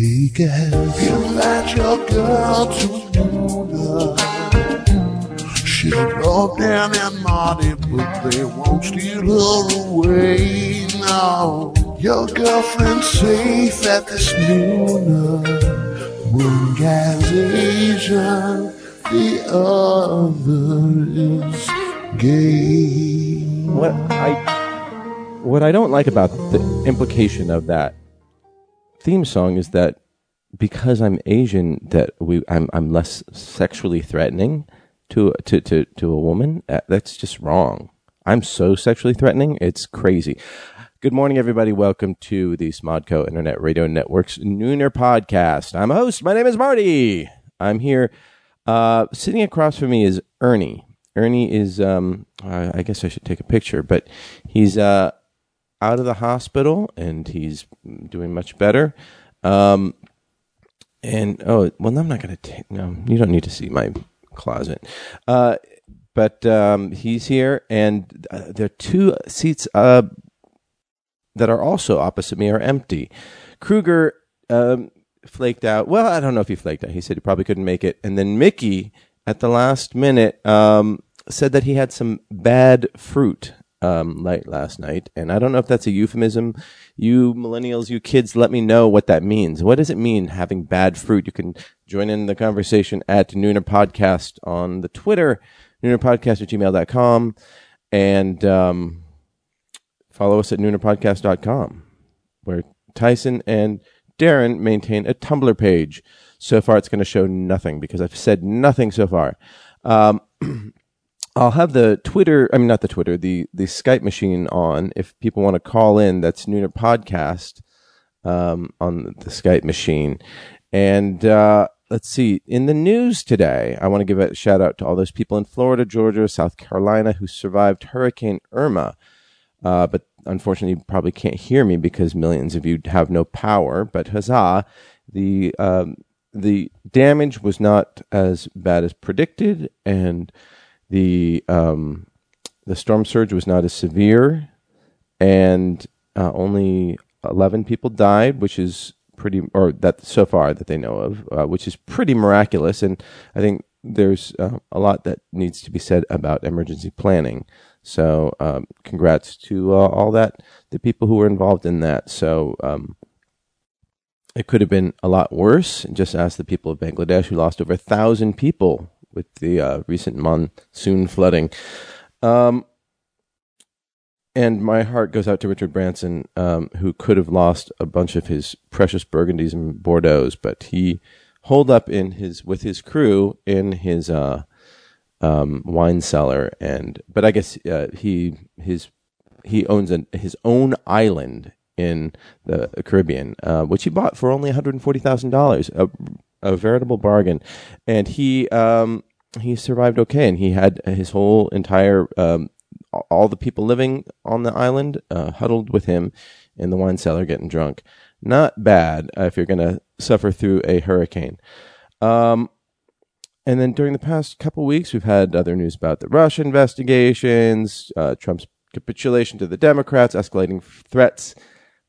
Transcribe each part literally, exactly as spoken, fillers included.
Hey guys, you let your girl to Nooner. She's broke down and naughty, but they won't steal her away now. Your girlfriend's safe at this Nooner. One guy's Asian, the other is gay. What I, what I don't like about the implication of that theme song is that because I'm Asian, that we I'm I'm less sexually threatening to to to, to a woman. Uh, that's just wrong. I'm so sexually threatening. It's crazy. Good morning, everybody. Welcome to the Smodco Internet Radio Network's Nooner podcast. I'm a host. My name is Marty. I'm here. Uh, sitting across from me is Ernie. Ernie is. Um, I, I guess I should take a picture, but he's. Uh, out of the hospital, and he's doing much better. Um, and, oh, well, I'm not going to take, no, you don't need to see my closet. Uh, but um, he's here, and uh, there are two seats uh, that are also opposite me are empty. Kruger um, flaked out. Well, I don't know if he flaked out. He said he probably couldn't make it. And then Mickey, at the last minute, um, said that he had some bad fruit Um, late last night, and I don't know if that's a euphemism. You millennials, you kids, let me know what that means. What does it mean having bad fruit? You can join in the conversation at Nooner Podcast on the Twitter, nooner podcast at gmail dot com, and um, follow us at nooner podcast dot com, where Tyson and Darren maintain a Tumblr page. So far, it's going to show nothing because I've said nothing so far. Um, I'll have the Twitter, I mean, not the Twitter, the, the Skype machine on. If people want to call in, that's Nooner Podcast um, on the Skype machine. And uh, let's see, in the news today, I want to give a shout out to all those people in Florida, Georgia, South Carolina who survived Hurricane Irma. Uh, but unfortunately, you probably can't hear me because millions of you have no power. But huzzah, the, um, the damage was not as bad as predicted, and The um, the storm surge was not as severe, and uh, only eleven people died, which is pretty, or that so far that they know of, uh, which is pretty miraculous. And I think there's uh, a lot that needs to be said about emergency planning. So um, congrats to uh, all that, the people who were involved in that. So um, it could have been a lot worse. Just ask the people of Bangladesh who lost over a thousand people with the uh, recent monsoon flooding. Um, and my heart goes out to Richard Branson, um, who could have lost a bunch of his precious Burgundies and Bordeaux, but he holed up in his with his crew in his uh, um, wine cellar. And but I guess uh, he his he owns an, his own island in the Caribbean, uh, which he bought for only one hundred forty thousand dollars. A veritable bargain, and he um, he survived okay, and he had his whole entire um, all the people living on the island uh, huddled with him in the wine cellar getting drunk. Not bad uh, if you're going to suffer through a hurricane. Um, and then during the past couple weeks, we've had other news about the Russia investigations, uh, Trump's capitulation to the Democrats, escalating threats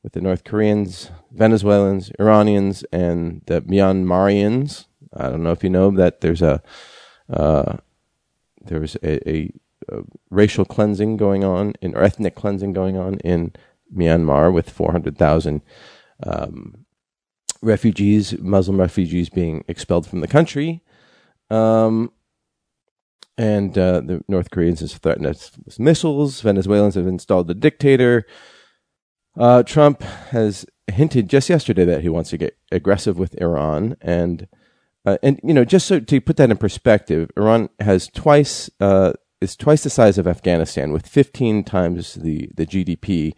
with the North Koreans, Venezuelans, Iranians, and the Myanmarians. I don't know if you know that there's a uh, there's a, a, a racial cleansing going on, in, or ethnic cleansing going on in Myanmar, with four hundred thousand um, refugees, Muslim refugees, being expelled from the country. Um, and uh, the North Koreans is threatened with missiles. Venezuelans have installed a dictator. Uh, Trump has hinted just yesterday that he wants to get aggressive with Iran, and uh, and you know, just so to put that in perspective, Iran has twice uh, is twice the size of Afghanistan, with fifteen times the the G D P.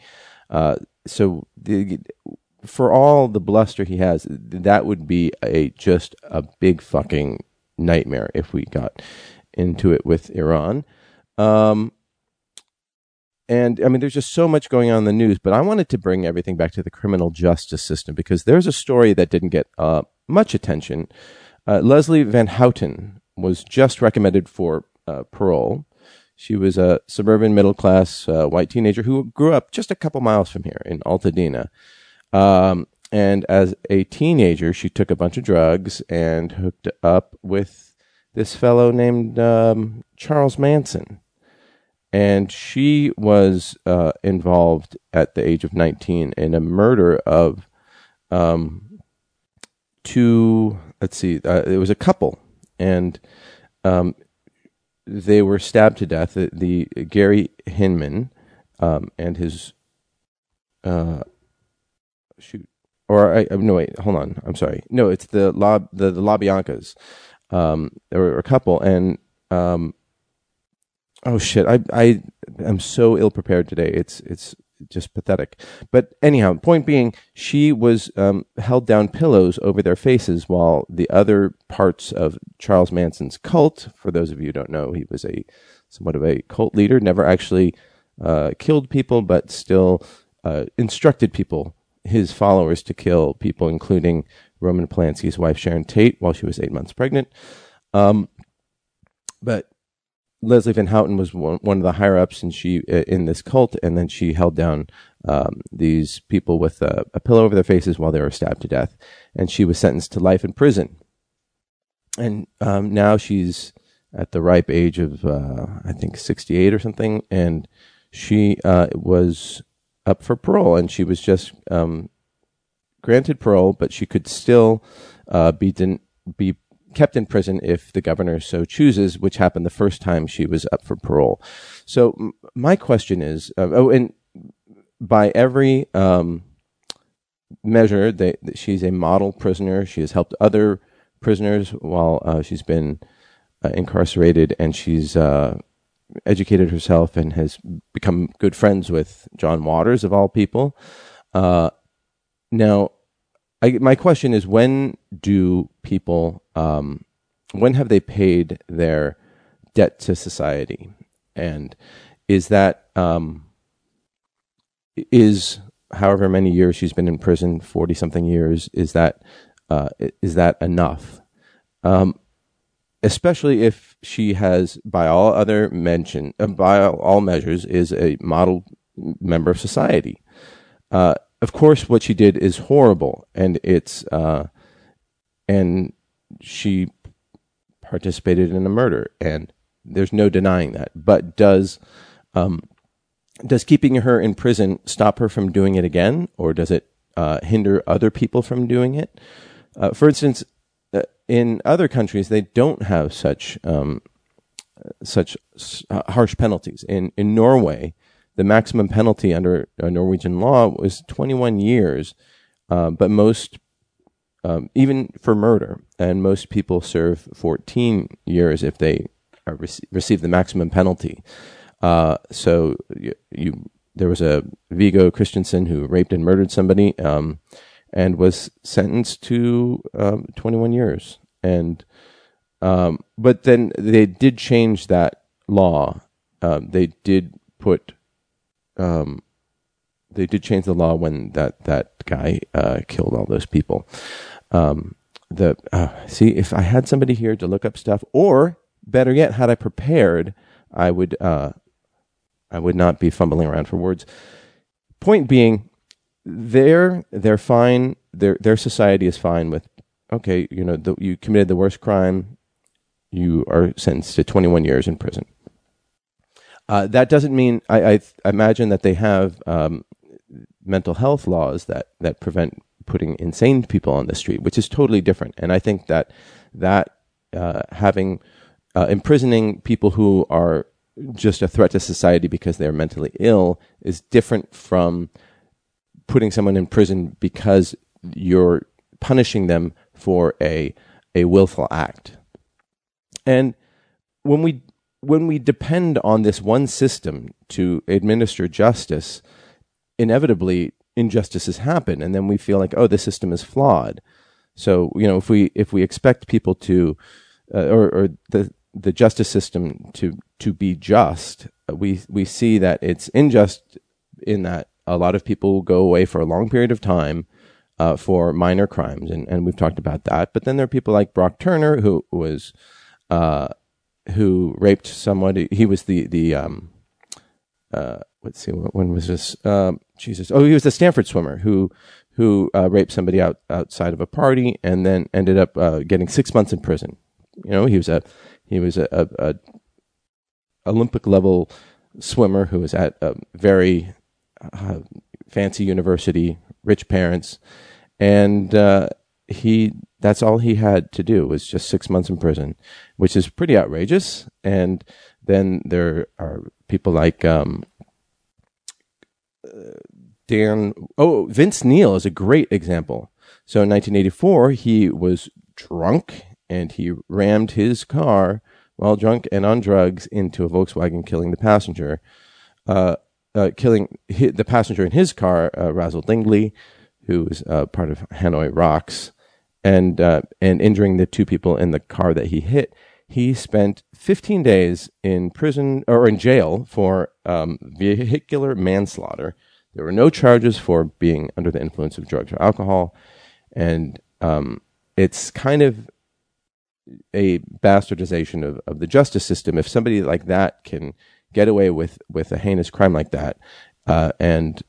Uh, so the, for all the bluster he has, that would be a just a big fucking nightmare if we got into it with Iran. Um, And, I mean, there's just so much going on in the news, but I wanted to bring everything back to the criminal justice system, because there's a story that didn't get uh, much attention. Uh, Leslie Van Houten was just recommended for uh, parole. She was a suburban middle-class uh, white teenager who grew up just a couple miles from here in Altadena. Um, And as a teenager, she took a bunch of drugs and hooked up with this fellow named um, Charles Manson. And she was uh, involved at the age of nineteen in a murder of um, two, let's see, uh, it was a couple. And um, they were stabbed to death. The, the Gary Hinman um, and his, uh, shoot, or I, no, wait, hold on. I'm sorry. No, it's the La, the, the La Biancas. Um, they were a couple. And, um, oh shit! I I am so ill prepared today. It's it's just pathetic. But anyhow, point being, she was um, held down pillows over their faces while the other parts of Charles Manson's cult. For those of you who don't know, he was a somewhat of a cult leader. Never actually uh, killed people, but still uh, instructed people, his followers, to kill people, including Roman Polanski's wife Sharon Tate while she was eight months pregnant. Um, but. Leslie Van Houten was one, one of the higher ups, and she uh, in this cult, and then she held down um, these people with a, a pillow over their faces while they were stabbed to death, and she was sentenced to life in prison. And um, now she's at the ripe age of uh, I think sixty-eight or something, and she uh, was up for parole, and she was just um, granted parole, but she could still uh, be didn't be. kept in prison if the governor so chooses, which happened the first time she was up for parole. So m- my question is, uh, oh, and by every um, measure, they, she's a model prisoner. She has helped other prisoners while uh, she's been uh, incarcerated, and she's uh, educated herself and has become good friends with John Waters, of all people. Uh, now, I, my question is, when do people, um, when have they paid their debt to society? And is that, um, is however many years she's been in prison, forty-something years, is that, uh, is that enough? Um, especially if she has, by all other mention, uh, by all measures, is a model member of society. Uh, Of course, what she did is horrible, and it's uh, and she participated in a murder, and there's no denying that. But does um, does keeping her in prison stop her from doing it again, or does it uh, hinder other people from doing it? Uh, for instance, in other countries, they don't have such um, such harsh penalties. In in Norway, the maximum penalty under Norwegian law was twenty-one years, uh, but most, um, even for murder, and most people serve fourteen years if they are rec- receive the maximum penalty. Uh, so you, you, there was a Viggo Kristensen who raped and murdered somebody um, and was sentenced to um, twenty-one years. And um, but then they did change that law. Uh, they did put... Um, they did change the law when that that guy uh, killed all those people. Um, the uh, see, if I had somebody here to look up stuff, or better yet, had I prepared, I would uh, I would not be fumbling around for words. Point being, they're they're fine. Their their society is fine with, okay, you know, the, you committed the worst crime, you are sentenced to twenty-one years in prison. Uh, that doesn't mean I, I th- imagine that they have um, mental health laws that, that prevent putting insane people on the street, which is totally different. And I think that that uh, having uh, imprisoning people who are just a threat to society because they're mentally ill is different from putting someone in prison because you're punishing them for a a willful act. And when we When we depend on this one system to administer justice, inevitably injustices happen, and then we feel like, oh, this system is flawed. So, you know, if we if we expect people to, uh, or, or the the justice system to to be just, we we see that it's unjust in that a lot of people go away for a long period of time uh, for minor crimes, and, and we've talked about that. But then there are people like Brock Turner, who was. Uh, who raped someone. He was the, the um, uh, let's see, when was this? Um, Jesus. Oh, he was the Stanford swimmer who, who uh, raped somebody out outside of a party and then ended up uh, getting six months in prison. You know, he was a he was a, a, a Olympic level swimmer who was at a very uh, fancy university, rich parents, and uh, he that's all he had to do was just six months in prison, which is pretty outrageous. And then there are people like um, Dan. Oh, Vince Neil is a great example. So in nineteen eighty-four, he was drunk and he rammed his car while drunk and on drugs into a Volkswagen, killing the passenger, uh, uh, killing his, the passenger in his car, uh, Razzle Dingley, who was uh, part of Hanoi Rocks, and uh, and injuring the two people in the car that he hit. He spent fifteen days in prison or in jail for um, vehicular manslaughter. There were no charges for being under the influence of drugs or alcohol. And um, it's kind of a bastardization of, of the justice system. If somebody like that can get away with, with a heinous crime like that, uh, and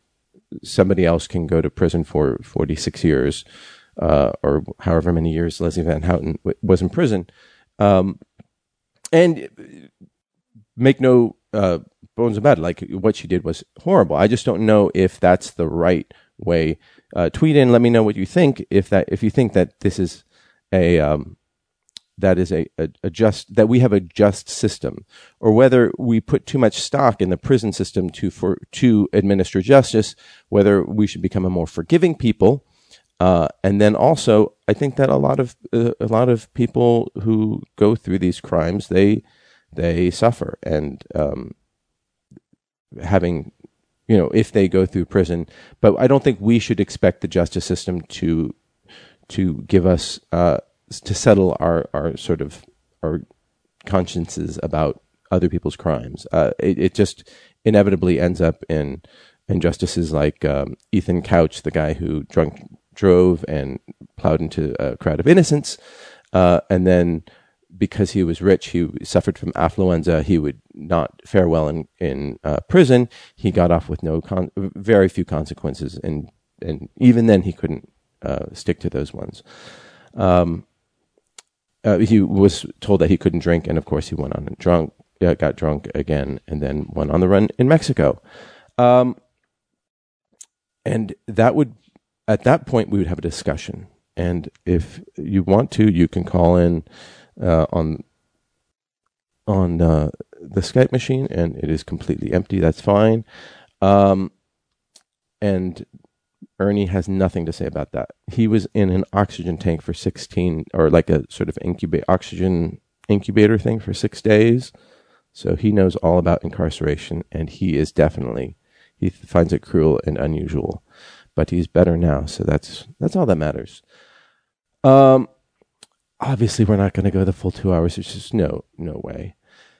somebody else can go to prison for forty-six years uh, or however many years Leslie Van Houten w- was in prison, um, and make no uh, bones about it, like what she did was horrible. I just don't know if that's the right way. Uh, tweet in, let me know what you think. If that, if you think that this is a um, that is a, a, a just that we have a just system, or whether we put too much stock in the prison system to for to administer justice, whether we should become a more forgiving people. Uh, and then also, I think that a lot of uh, a lot of people who go through these crimes, they they suffer, and um, having, you know, if they go through prison. But I don't think we should expect the justice system to to give us uh, to settle our, our sort of our consciences about other people's crimes. Uh, it, it just inevitably ends up in injustices like um, Ethan Couch, the guy who drunk. drove and plowed into a crowd of innocents, uh, and then because he was rich, he suffered from affluenza. He would not fare well in in uh, prison. He got off with no con- very few consequences, and and even then he couldn't uh, stick to those ones. Um, uh, he was told that he couldn't drink, and of course he went on and drunk, uh, got drunk again, and then went on the run in Mexico. Um, and that would. At that point, we would have a discussion, and if you want to, you can call in uh, on on uh, the Skype machine, and it is completely empty. That's fine. Um, and Ernie has nothing to say about that. He was in an oxygen tank for sixteen, or like a sort of incubate oxygen incubator thing for six days, so he knows all about incarceration, and he is definitely he finds it cruel and unusual. But he's better now, so that's that's all that matters. Um, obviously, we're not going to go the full two hours. There's just no no way.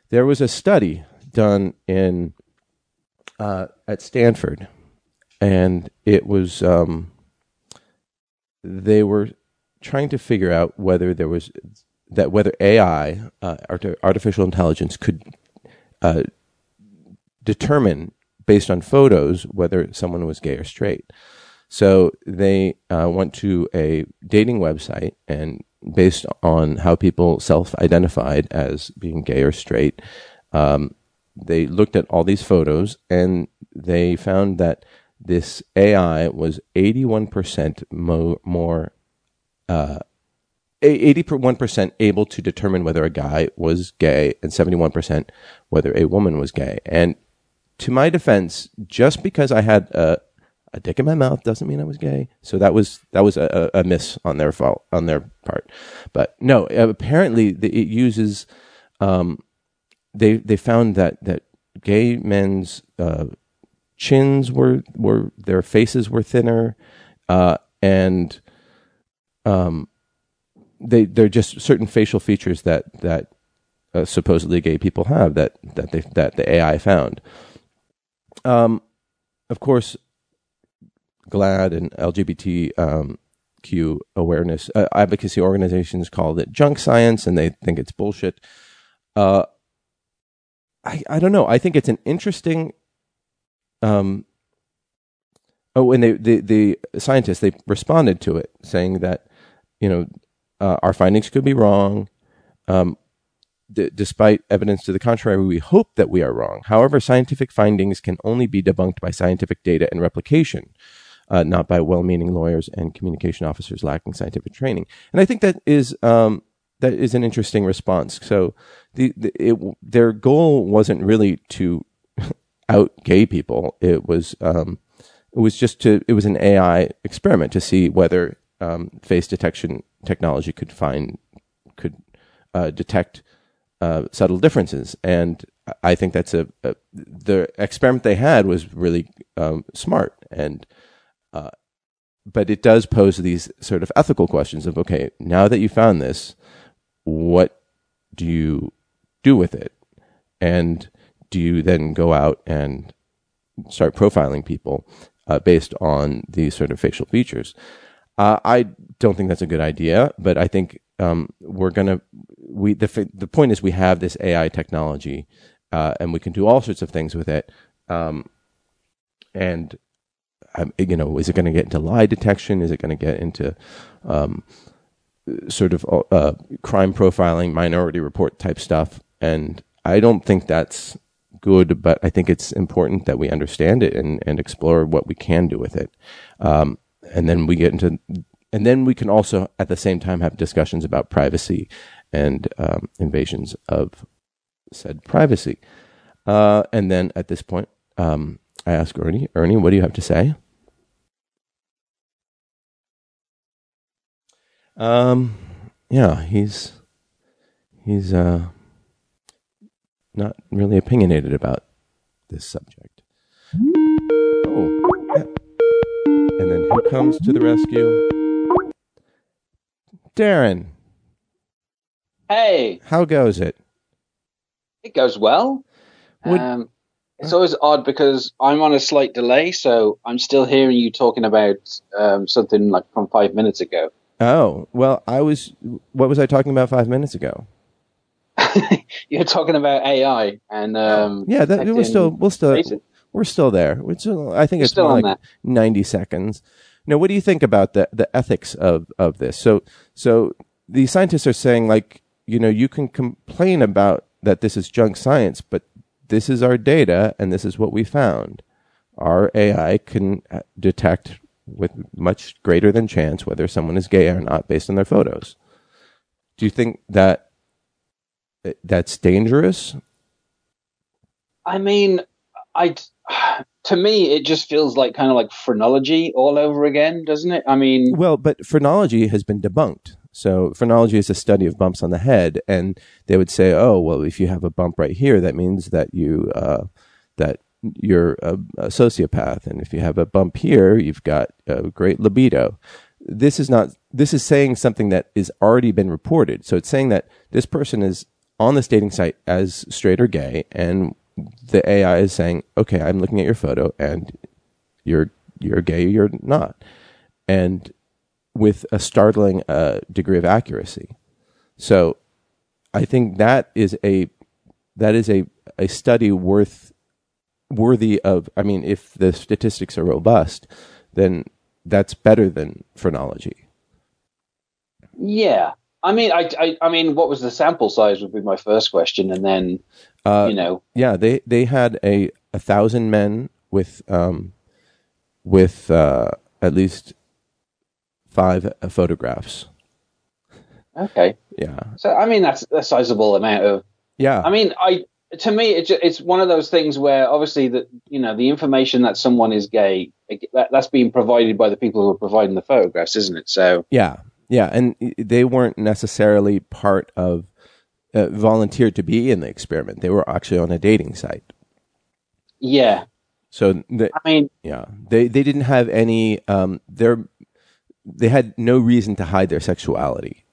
There was a study done in uh, at Stanford, and it was um, they were trying to figure out whether there was that whether A I, uh, art- artificial intelligence, could uh, determine based on photos whether someone was gay or straight. So they uh, went to a dating website, and based on how people self-identified as being gay or straight, um, they looked at all these photos, and they found that this A I was eighty-one percent mo- more, uh, eighty-one percent able to determine whether a guy was gay, and seventy-one percent whether a woman was gay. And to my defense, just because I had a, a dick in my mouth doesn't mean I was gay. So that was that was a, a miss on their fault on their part. But no, apparently the, it uses. Um, they they found that that gay men's uh, chins were were their faces were thinner, uh, and um, they they're just certain facial features that that uh, supposedly gay people have that that they that the A I found. Um, of course, GLAAD and L G B T Q um, awareness uh, advocacy organizations call it junk science, and they think it's bullshit. Uh, I I don't know. I think it's an interesting um, Oh, and they, the the scientists, they responded to it, saying that, you know, uh, our findings could be wrong. Um, d- despite evidence to the contrary, we hope that we are wrong. However, scientific findings can only be debunked by scientific data and replication, uh, not by well-meaning lawyers and communication officers lacking scientific training. And I think that is um, that is an interesting response. So the, the it, their goal wasn't really to out gay people. It was um, it was just to it was an A I experiment to see whether um, face detection technology could find could uh, detect uh, subtle differences. And I think that's a, a the experiment they had was really um, smart. And uh, but it does pose these sort of ethical questions of, okay, now that you found this, what do you do with it? And do you then go out and start profiling people uh, based on these sort of facial features? Uh, I don't think that's a good idea, but I think um, we're gonna. We the the point is we have this A I technology, uh, and we can do all sorts of things with it. Um, and um, you know, is it going to get into lie detection? Is it going to get into um, sort of uh, crime profiling, Minority Report type stuff? And I don't think that's good, but I think it's important that we understand it and, and explore what we can do with it. Um, and then we get into, and then we can also at the same time have discussions about privacy and um, invasions of said privacy. Uh, and then at this point, um, I ask Ernie, Ernie, what do you have to say? Um, yeah, he's, he's, uh, not really opinionated about this subject. Oh, yeah. And then who comes to the rescue? Darren. Hey. How goes it? It goes well. Would, um, it's uh, always odd because I'm on a slight delay, so I'm still hearing you talking about um, something like from five minutes ago. Oh, well, I was. What was I talking about five minutes ago? You're talking about A I and um, yeah, that, we're still we're still we're still there. We're still, I think we're it's still more like that. ninety seconds. Now, what do you think about the the ethics of, of this? So, so the scientists are saying, like, you know, you can complain about that this is junk science, but this is our data and this is what we found. Our A I can detect with much greater than chance whether someone is gay or not based on their photos. Do you think that? That's dangerous? I mean, I, to me, it just feels like kind of like phrenology all over again, doesn't it? I mean... Well, but phrenology has been debunked. So phrenology is a study of bumps on the head, and they would say, oh, well, if you have a bump right here, that means that, you, uh, that you're a, a sociopath, and if you have a bump here, you've got a great libido. This is not... This is saying something that has already been reported. So it's saying that this person is... on this dating site as straight or gay, and the A I is saying, okay, I'm looking at your photo and you're you're gay, you're not. And with a startling uh, degree of accuracy. So I think that is a that is a, a study worth worthy of, I mean, if the statistics are robust, then that's better than phrenology. Yeah. I mean, I, I, I mean, what was the sample size would be my first question, and then, uh, you know, yeah, they, they had a, a thousand men with um, with uh, at least five photographs. Okay. Yeah. So I mean, that's a sizable amount of. Yeah. I mean, I to me, it, it's one of those things where obviously that you know the information that someone is gay that, that's being provided by the people who are providing the photographs, isn't it? So yeah. Yeah, and they weren't necessarily part of, uh, volunteered to be in the experiment. They were actually on a dating site. Yeah. So, the, I mean... Yeah, they, they didn't have any, um, their, they had no reason to hide their sexuality.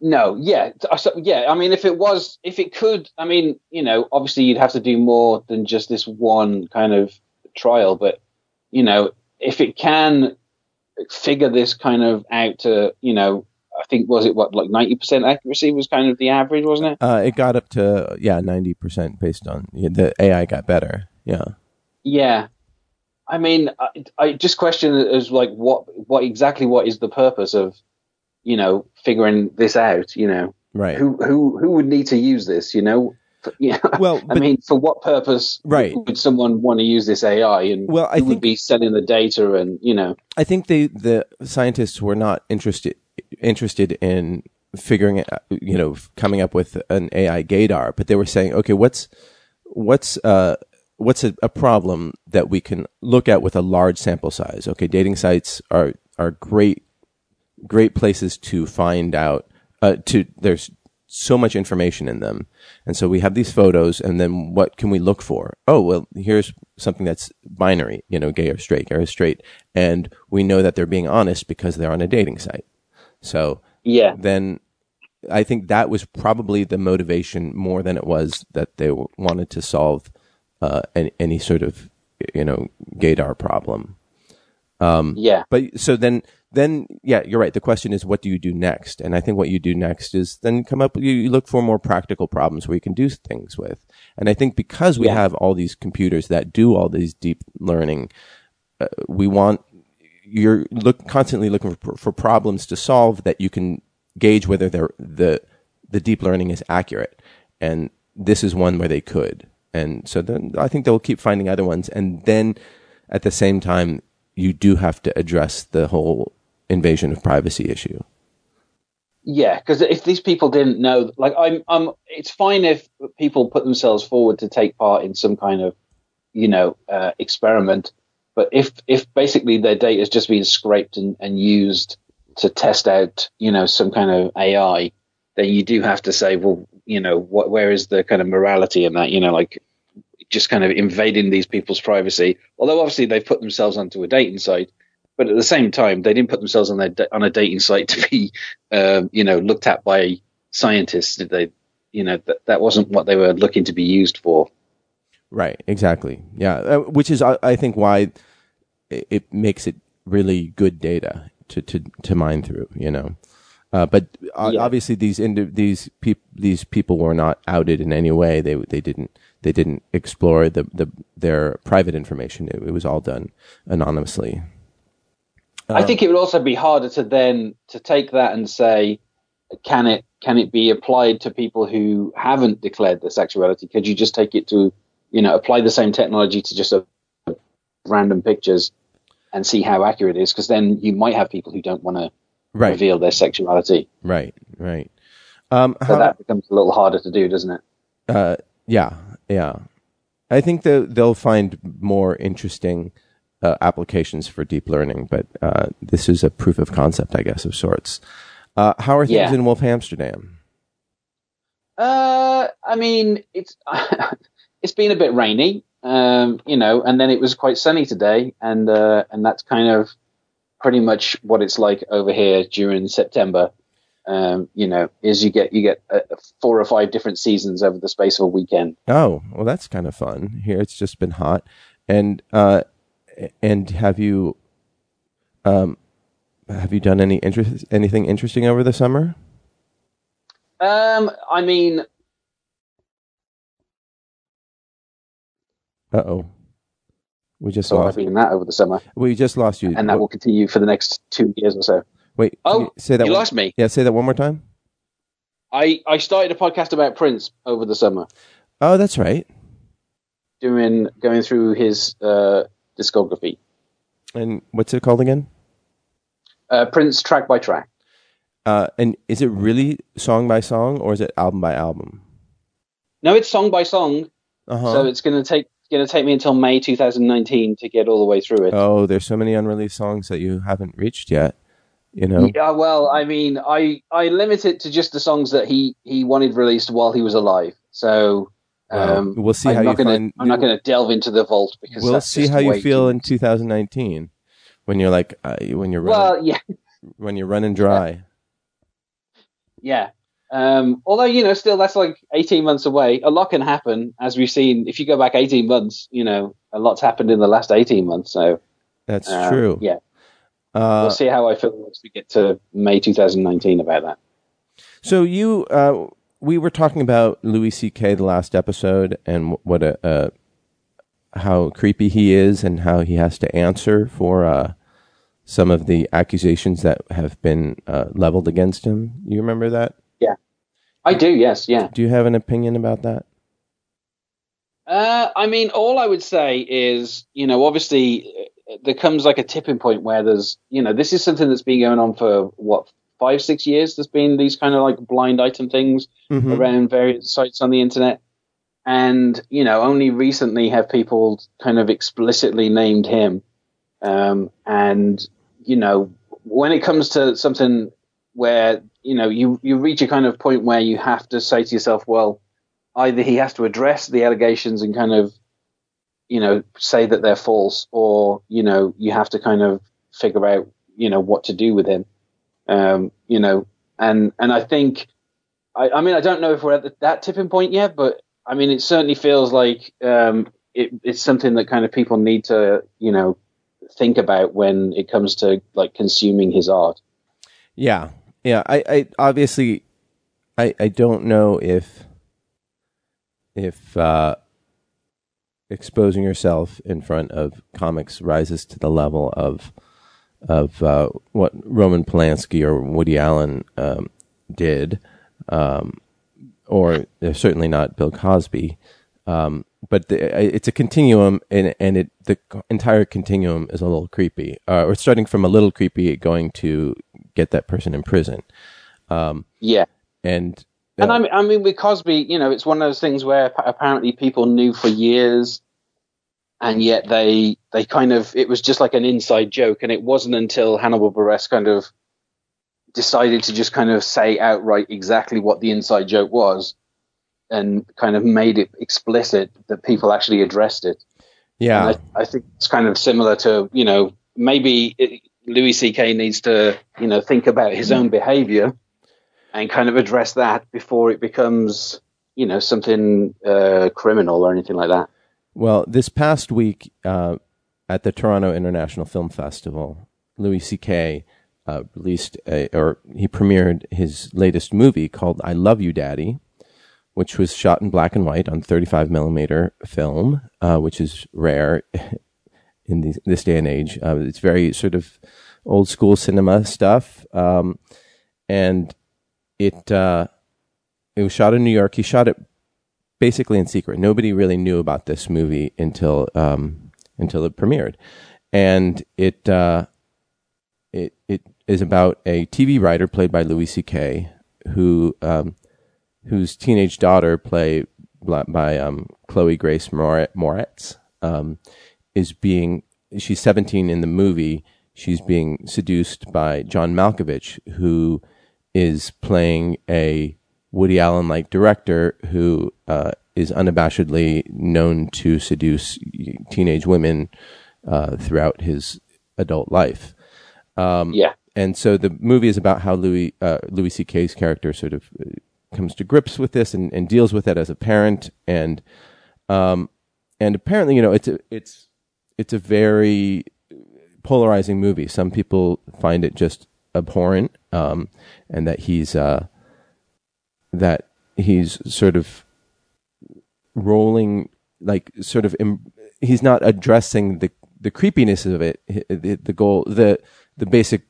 No, yeah. So, yeah, I mean, if it was, if it could, I mean, you know, obviously you'd have to do more than just this one kind of trial, but, you know, if it can... figure this kind of out to, you know, I think, was it what, like ninety percent accuracy was kind of the average, wasn't it? Uh, it got up to, yeah, ninety percent based on, the A I got better, yeah. Yeah. I mean, I, I just question as like what, what exactly, what is the purpose of, you know, figuring this out? You know, right? Who, who, who would need to use this? You know, yeah. Well, I but, mean, for what purpose? Right. Would someone want to use this A I? And well, I who think, would be selling the data? And you know, I think the the scientists were not interested interested in figuring it, you know, coming up with an A I gaydar, but they were saying, okay, what's what's uh. What's a, a problem that we can look at with a large sample size? Okay, dating sites are are great, great places to find out. Uh, to there's so much information in them, and so we have these photos, and then what can we look for? Oh, well, here's something that's binary, you know, gay or straight, gay or straight, and we know that they're being honest because they're on a dating site. So yeah, then I think that was probably the motivation more than it was that they w- wanted to solve. Uh, any, any sort of, you know, gaydar problem. Um, yeah. But so then, then, yeah, you're right. The question is, what do you do next? And I think what you do next is then come up, you, you look for more practical problems where you can do things with. And I think because we yeah. have all these computers that do all these deep learning, uh, we want, you're look constantly looking for, for problems to solve that you can gauge whether they're, the, the deep learning is accurate. And this is one where they could. And so then I think they'll keep finding other ones. And then at the same time, you do have to address the whole invasion of privacy issue. Yeah, because if these people didn't know, like I'm, I'm, it's fine if people put themselves forward to take part in some kind of, you know, uh, experiment. But if, if basically their data is just being scraped and, and used to test out, you know, some kind of A I, then you do have to say, well, you know, what, where is the kind of morality in that, you know, like just kind of invading these people's privacy. Although obviously they've put themselves onto a dating site, but at the same time, they didn't put themselves on their, on a dating site to be, um, you know, looked at by scientists. Did they, you know, that, that wasn't what they were looking to be used for. Right. Exactly. Yeah. Uh, which is, I, I think why it, it makes it really good data to, to, to mine through, you know? Uh, but uh, yeah. obviously, these ind- these people these people were not outed in any way. They they didn't they didn't explore the, the their private information. It, it was all done anonymously. Uh, I think it would also be harder to then to take that and say, can it can it be applied to people who haven't declared their sexuality? Could you just take it to, you know, apply the same technology to just a, a random pictures and see how accurate it is? Because then you might have people who don't want to. Right. Reveal their sexuality. Right, right. Um, so how, that becomes a little harder to do, doesn't it? Uh, yeah, yeah. I think the, they'll find more interesting uh, applications for deep learning, but uh, this is a proof of concept, I guess, of sorts. Uh, how are things yeah. in Wolfhamsterdam? Uh, I mean, it's it's been a bit rainy, um, you know, and then it was quite sunny today, and uh, and that's kind of pretty much what it's like over here during September, um, you know, is you get you get uh, four or five different seasons over the space of a weekend. Oh, well, that's kind of fun. Here, it's just been hot, and uh, and have you, um, have you done any interest anything interesting over the summer? Um, I mean, uh oh. We just so lost. I've been that over the summer. We just lost you, and that what? will continue for the next two years or so. Wait, oh, say that you one, lost me. Yeah, say that one more time. I I started a podcast about Prince over the summer. Oh, that's right. Doing going through his uh, discography. And what's it called again? Uh, Prince Track by Track. Uh, and is it really song by song, or is it album by album? No, it's song by song. Uh-huh. So it's going to take. Going to take me until May two thousand nineteen to get all the way through it. Oh, there's so many unreleased songs that you haven't reached yet, you know. Yeah, well, I mean, I I limit it to just the songs that he he wanted released while he was alive. So um, well, we'll see. I'm how not you gonna, find, I'm not going to delve into the vault because we'll that's see how you feel in two thousand nineteen when you're like uh, when you're running, well, yeah, when you're running dry. Yeah. Um, although, you know, still that's like eighteen months away. A lot can happen, as we've seen. If you go back eighteen months, you know, a lot's happened in the last eighteen months. So that's uh, true. Yeah. Uh, we'll see how I feel once we get to May two thousand nineteen about that. So you, uh, we were talking about Louis C K the last episode and what a, uh, how creepy he is and how he has to answer for uh, some of the accusations that have been uh, leveled against him. You remember that? Yeah, I do. Yes. Yeah. Do you have an opinion about that? Uh, I mean, all I would say is, you know, obviously there comes like a tipping point where there's, you know, this is something that's been going on for what, five, six years. There's been these kind of like blind item things mm-hmm. around various sites on the internet. And, you know, only recently have people kind of explicitly named him. Um, and, you know, when it comes to something where, you know, you, you reach a kind of point where you have to say to yourself, well, either he has to address the allegations and kind of, you know, say that they're false, or, you know, you have to kind of figure out, you know, what to do with him. Um, you know, and, and I think, I, I mean, I don't know if we're at the, that tipping point yet, but I mean, it certainly feels like, um, it, it's something that kind of people need to, you know, think about when it comes to like consuming his art. Yeah. Yeah. I, I obviously, I, I don't know if, if, uh, exposing yourself in front of comics rises to the level of, of, uh, what Roman Polanski or Woody Allen, um, did, um, or certainly not Bill Cosby. Um, but the, it's a continuum, and, and it, the entire continuum is a little creepy. Uh, or starting from a little creepy, going to get that person in prison. Um, yeah. And uh, and I mean, I mean, with Cosby, you know, it's one of those things where apparently people knew for years, and yet they they kind of, it was just like an inside joke. And it wasn't until Hannibal Buress kind of decided to just kind of say outright exactly what the inside joke was, and kind of made it explicit that people actually addressed it. Yeah, and I, I think it's kind of similar to, you know, maybe it, Louis C K needs to, you know, think about his own behavior and kind of address that before it becomes, you know, something uh, criminal or anything like that. Well, this past week uh, at the Toronto International Film Festival, Louis C K Uh, released a, or he premiered his latest movie called I Love You, Daddy, which was shot in black and white on thirty-five millimeter film, uh, which is rare in these, this day and age. Uh, it's very sort of old school cinema stuff. Um, and it, uh, it was shot in New York. He shot it basically in secret. Nobody really knew about this movie until, um, until it premiered. And it, uh, it, it, is about a T V writer played by Louis C K who um, whose teenage daughter, played by um, Chloe Grace Moretz, um, is being, she's seventeen in the movie, she's being seduced by John Malkovich, who is playing a Woody Allen-like director who uh, is unabashedly known to seduce teenage women uh, throughout his adult life. Um, yeah. And so the movie is about how Louis uh, Louis C K's character sort of comes to grips with this and, and deals with it as a parent, and um, and apparently, you know, it's a, it's it's a very polarizing movie. Some people find it just abhorrent, um, and that he's uh, that he's sort of rolling like sort of Im- he's not addressing the, the creepiness of it, the, the goal the the basic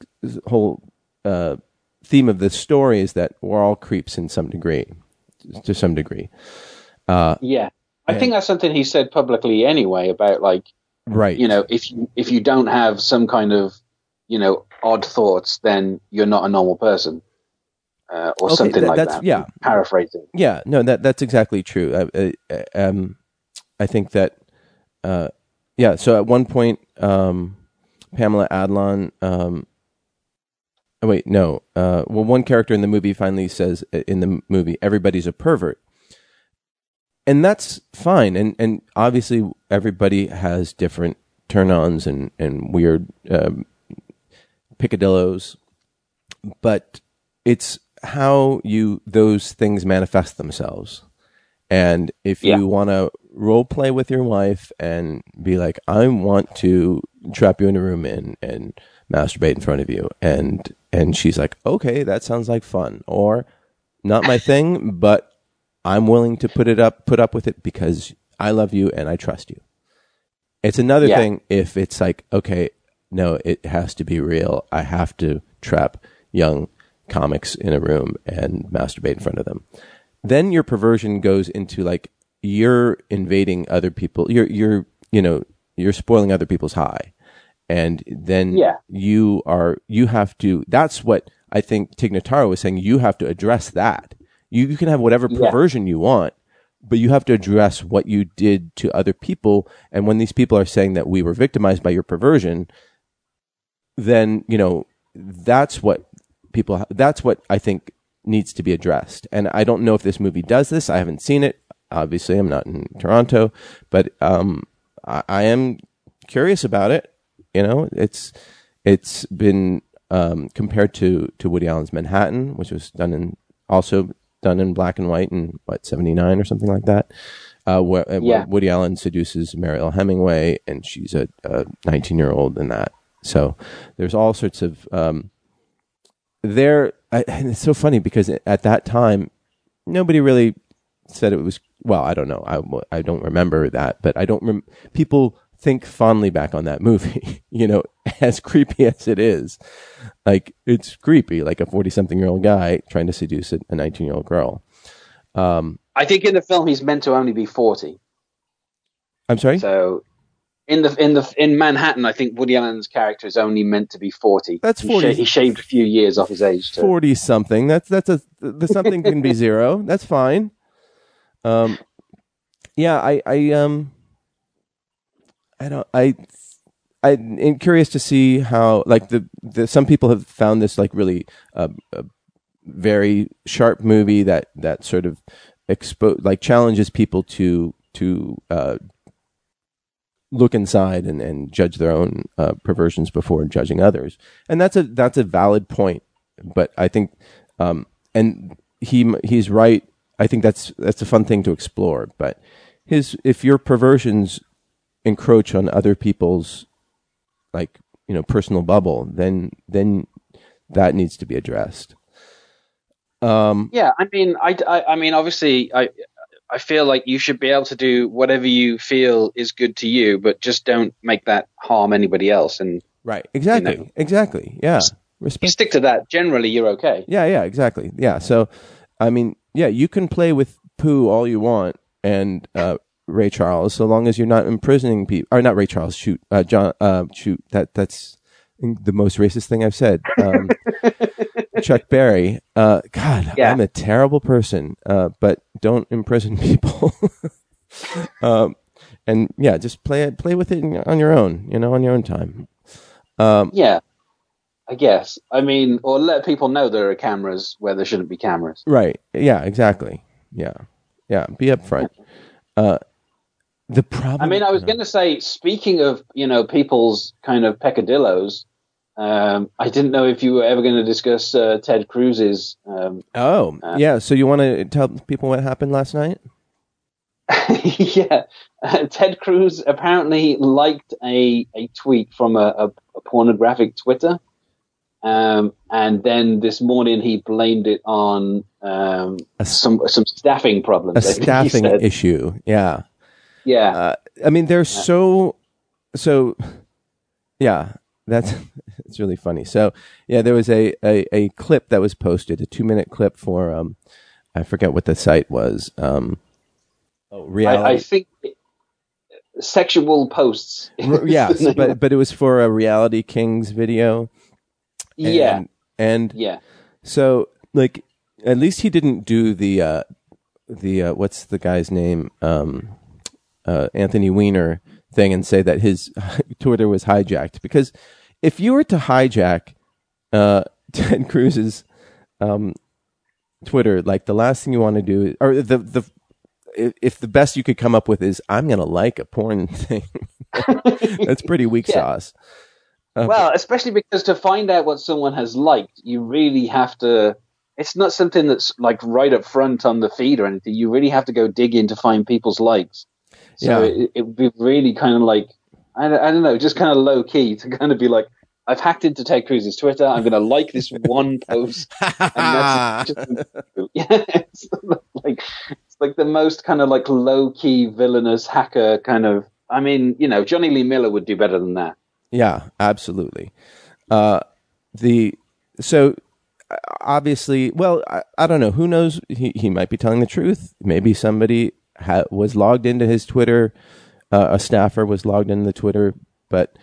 whole uh, theme of the story is that we're all creeps in some degree, to some degree. Uh, yeah, I and, think that's something he said publicly anyway about, like, right. You know, if you if you don't have some kind of, you know, odd thoughts, then you're not a normal person, uh, or okay, something that, like that's, that. Yeah, paraphrasing. Yeah, no, that that's exactly true. I, I, um, I think that, uh, yeah. So at one point. Um, Pamela Adlon, um, oh wait, no. Uh, well, one character in the movie finally says in the movie, everybody's a pervert. And that's fine. And and obviously everybody has different turn-ons and, and weird um, picadillos. But it's how you those things manifest themselves. And if yeah. you want to role play with your wife and be like, I want to trap you in a room and, and masturbate in front of you. And, and she's like, okay, that sounds like fun, or not my thing, but I'm willing to put it up, put up with it because I love you and I trust you. It's another yeah. thing if it's like, okay, no, it has to be real. I have to trap young comics in a room and masturbate in front of them. Then your perversion goes into like, you're invading other people. You're, you're, you know, you're spoiling other people's high. And then yeah. you are, you have to, that's what I think Tignataro was saying. You have to address that. You, you can have whatever perversion yeah. you want, but you have to address what you did to other people. And when these people are saying that we were victimized by your perversion, then, you know, that's what people, ha- that's what I think needs to be addressed. And I don't know if this movie does this. I haven't seen it. Obviously, I'm not in Toronto, but um, I, I am curious about it. You know, it's, it's been um, compared to, to Woody Allen's Manhattan, which was done in, also done in black and white in what, seventy-nine or something like that, uh, where, yeah. where Woody Allen seduces Mariel Hemingway and she's a nineteen year old in that. So there's all sorts of, um, there, I, and it's so funny because at that time, nobody really said it was, well, I don't know. I, I don't remember that, but I don't remember people think fondly back on that movie, you know, as creepy as it is. Like, it's creepy, like a forty something year old guy trying to seduce a nineteen year old girl. Um, I think in the film he's meant to only be forty. I'm sorry? So in the in the in Manhattan, I think Woody Allen's character is only meant to be forty. That's forty. He, sh- he shaved a few years off his age too. forty something. That's that's a the something can be zero. That's fine. Um yeah, I I um I don't. I, I'm curious to see how, like the, the some people have found this like really uh, a very sharp movie that that sort of expo like challenges people to to uh, look inside and, and judge their own uh, perversions before judging others, and that's a that's a valid point. But I think, um, and he he's right. I think that's that's a fun thing to explore. But his if your perversions encroach on other people's, like, you know, personal bubble, then then that needs to be addressed. Um, yeah, I mean, I, I, I mean, obviously, I I feel like you should be able to do whatever you feel is good to you, but just don't make that harm anybody else. And right, exactly, you know, exactly, yeah. Respect. You stick to that. Generally, you're okay. Yeah, yeah, exactly, yeah. So, I mean, yeah, you can play with poo all you want, and. Uh, Ray Charles, so long as you're not imprisoning people, or not Ray Charles, shoot, uh, John, uh, shoot, that, that's the most racist thing I've said. Um, Chuck Berry, uh, God, yeah. I'm a terrible person, uh, but don't imprison people. um, and yeah, just play it, play with it on your own, you know, on your own time. Um, yeah, I guess. I mean, or let people know there are cameras where there shouldn't be cameras. Right. Yeah, exactly. Yeah. Yeah. Be upfront. Uh, The problem. I mean, I was going to say, speaking of, you know, people's kind of peccadillos, um, I didn't know if you were ever going to discuss uh, Ted Cruz's. Um, oh, uh, yeah. So you want to tell people what happened last night? yeah. Uh, Ted Cruz apparently liked a, a tweet from a, a, a pornographic Twitter. Um, and then this morning he blamed it on um, a, some some staffing problems. A staffing issue. Yeah. Yeah. Uh, I mean, they're yeah. so, so, yeah, that's, it's really funny. So, yeah, there was a, a, a clip that was posted, a two minute clip for, um, I forget what the site was. Um, oh, reality. I, I think sexual posts. yes, but, but it was for a Reality Kings video. And, yeah. And yeah. So, like, at least he didn't do the, uh, the, uh, what's the guy's name? Um, Uh, Anthony Weiner thing and say that his Twitter was hijacked, because if you were to hijack uh, Ted Cruz's um, Twitter, like the last thing you want to do is, or the the if the best you could come up with is I'm gonna like a porn thing, that's pretty weak yeah. sauce. Um, well, especially because to find out what someone has liked, you really have to. It's not something that's like right up front on the feed or anything. You really have to go dig in to find people's likes. So yeah. it, it would be really kind of like, I don't, I don't know, just kind of low key to kind of be like, I've hacked into Ted Cruz's Twitter. I'm going to like this one post. And that's just, yeah, it's like, it's like the most kind of like low key villainous hacker kind of, I mean, you know, Johnny Lee Miller would do better than that. Yeah, absolutely. Uh, the so obviously, well, I, I don't know. Who knows? He he might be telling the truth. Maybe somebody ha- was logged into his Twitter. Uh, a staffer was logged into the Twitter, but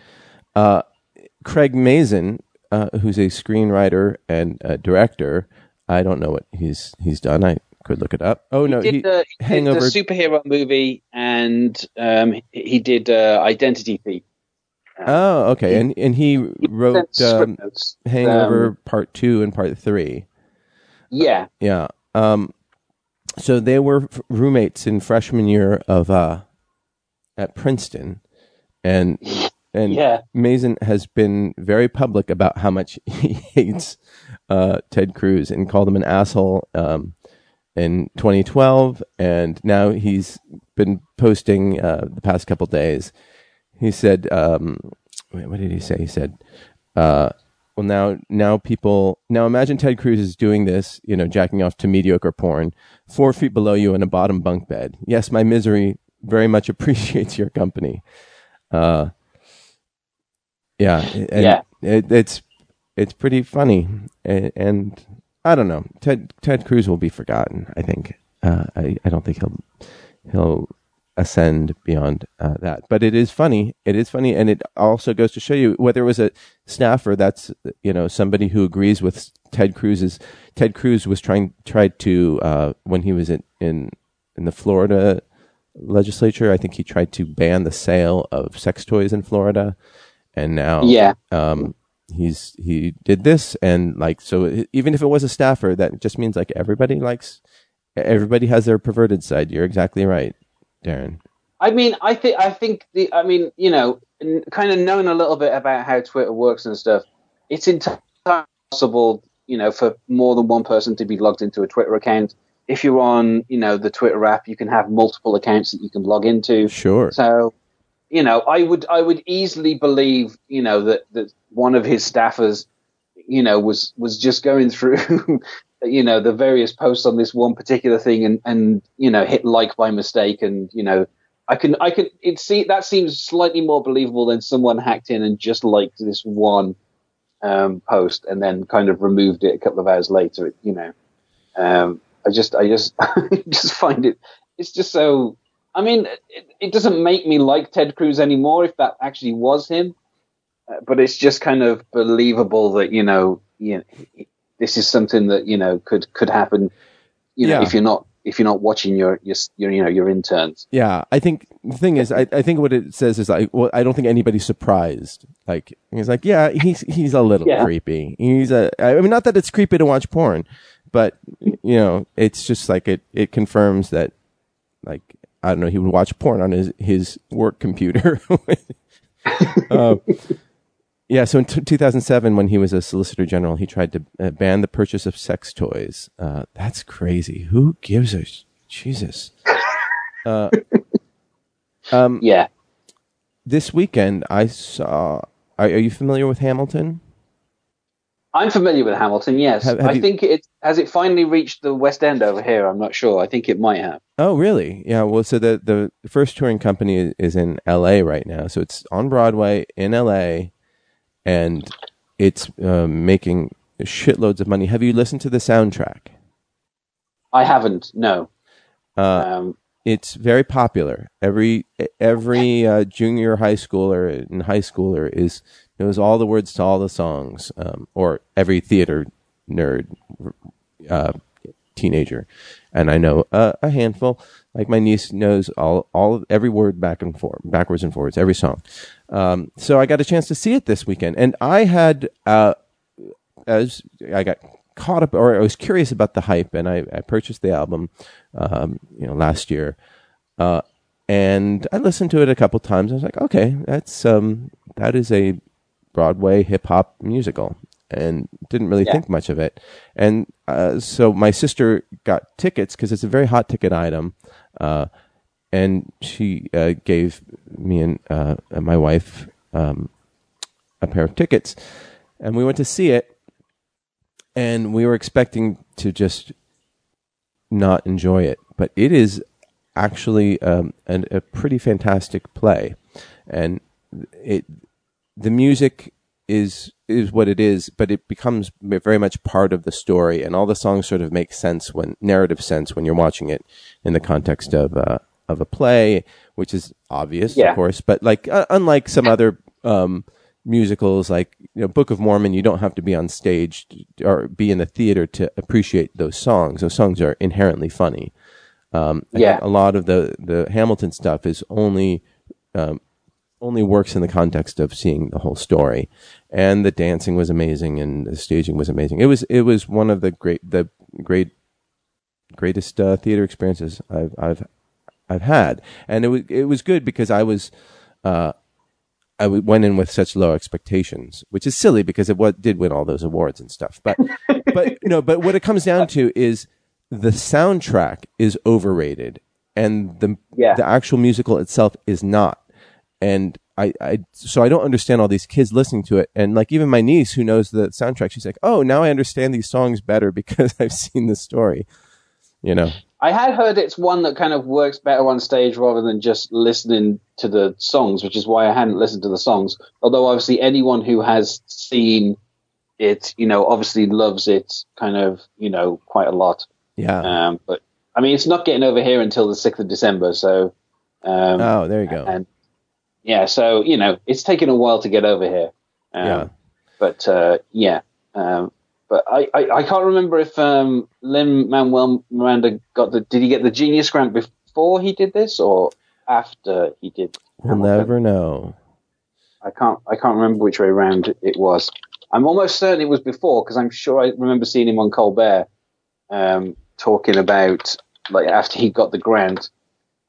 uh, Craig Mazin, uh, who's a screenwriter and uh, director, I don't know what he's he's done. I could look it up. Oh no, he did, he, the, he Hangover. did the superhero movie, and um, he did uh, Identity Thief. Um, oh, okay, he, and and he, he wrote um, Hangover um, Part Two and Part Three. Yeah, uh, yeah. Um, so they were f- roommates in freshman year of uh, at Princeton, and and yeah. Mazin has been very public about how much he hates uh, Ted Cruz and called him an asshole. Um, in twenty twelve, and now he's been posting uh, the past couple days. He said, um, wait, what did he say? He said, uh, well, now now people, now imagine Ted Cruz is doing this, you know, jacking off to mediocre porn, four feet below you in a bottom bunk bed. Yes, my misery very much appreciates your company. Uh, yeah. And yeah. It, it's, it's pretty funny. And, and I don't know. Ted Ted Cruz will be forgotten, I think. Uh, I, I don't think he'll he'll ascend beyond uh, that. But it is funny. It is funny, and it also goes to show you whether it was a staffer that's, you know, somebody who agrees with Ted Cruz's. Ted Cruz was trying tried to uh, when he was in, in in the Florida legislature. I think he tried to ban the sale of sex toys in Florida, and now yeah. Um, He's he did this, and like so. Even if it was a staffer, that just means like everybody likes, everybody has their perverted side. You're exactly right, Darren. I mean, I think I think the I mean, you know, kind of knowing a little bit about how Twitter works and stuff, it's entirely possible, you know, for more than one person to be logged into a Twitter account. If you're on, you know, the Twitter app, you can have multiple accounts that you can log into. Sure. So, you know, I would I would easily believe, you know, that, that one of his staffers, you know, was was just going through, you know, the various posts on this one particular thing and, and you know, hit like by mistake. And, you know, I can I can it see that seems slightly more believable than someone hacked in and just liked this one um, post and then kind of removed it a couple of hours later. You know, um, I just I just just find it. It's just so. I mean, it, it doesn't make me like Ted Cruz anymore if that actually was him, uh, but it's just kind of believable that, you know, you know, this is something that, you know, could, could happen, you know, yeah. if you're not, if you're not watching your, your, your, you know, your interns. Yeah. I think the thing is, I, I think what it says is like, well, I don't think anybody's surprised. Like, he's like, yeah, he's, he's a little yeah. creepy. He's a, I mean, not that it's creepy to watch porn, but you know, it's just like it, it confirms that like, I don't know, he would watch porn on his, his work computer. uh, yeah, so in t- two thousand seven, when he was a solicitor general, he tried to uh, ban the purchase of sex toys. Uh, that's crazy. Who gives a... Sh- Jesus. Uh, um, yeah. This weekend, I saw... Are, are you familiar with Hamilton? I'm familiar with Hamilton, yes. Have, have I you... think it has it finally reached the West End over here? I'm not sure. I think it might have. Oh, really? Yeah. Well, so the, the first touring company is in L A right now. So it's on Broadway in L A, and it's uh, making shitloads of money. Have you listened to the soundtrack? I haven't. No. Uh, um, it's very popular. Every every uh, junior high schooler and high schooler is. Knows all the words to all the songs, um, or every theater nerd, uh, teenager, and I know uh, a handful. Like my niece knows all, all every word back and forth, backwards and forwards, every song. Um, so I got a chance to see it this weekend, and I had uh, as I got caught up, or I was curious about the hype, and I, I purchased the album, um, you know, last year, uh, and I listened to it a couple times. I was like, okay, that's um, that is a Broadway hip hop musical, and didn't really yeah. think much of it. And uh, so my sister got tickets because it's a very hot ticket item, uh, and she uh, gave me and, uh, and my wife um, a pair of tickets, and we went to see it. And we were expecting to just not enjoy it, but it is actually um, an, a pretty fantastic play. and it the music is is what it is, but it becomes very much part of the story, and all the songs sort of make sense when narrative sense when you're watching it in the context of uh, of a play, which is obvious, yeah. of course, but like uh, unlike some other um, musicals, like you know, Book of Mormon, you don't have to be on stage to, or be in a theater to appreciate those songs. Those songs are inherently funny. Um, yeah. A lot of the, the Hamilton stuff is only um, only works in the context of seeing the whole story, and the dancing was amazing, and the staging was amazing. It was it was one of the great the great greatest uh, theater experiences I've I've I've had, and it was it was good because I was uh, I w- went in with such low expectations, which is silly because it w- did win all those awards and stuff. But but you know, but what it comes down to is. The soundtrack is overrated, and the yeah. the actual musical itself is not. And I, I so I don't understand all these kids listening to it. And like even my niece, who knows the soundtrack, she's like, "Oh, now I understand these songs better because I've seen the story." You know, I had heard it's one that kind of works better on stage rather than just listening to the songs, which is why I hadn't listened to the songs. Although obviously anyone who has seen it, you know, obviously loves it kind of, you know, quite a lot. Yeah, um, but I mean, it's not getting over here until the sixth of December. So, um, oh, there you go. And yeah, so you know, it's taken a while to get over here. Um, yeah, but uh, yeah, um, but I, I, I can't remember if um, Lin-Manuel Miranda got the did he get the Genius Grant before he did this or after he did? We'll never know. I can't I can't remember which way around it was. I'm almost certain it was before because I'm sure I remember seeing him on Colbert. Um, talking about like after he got the grant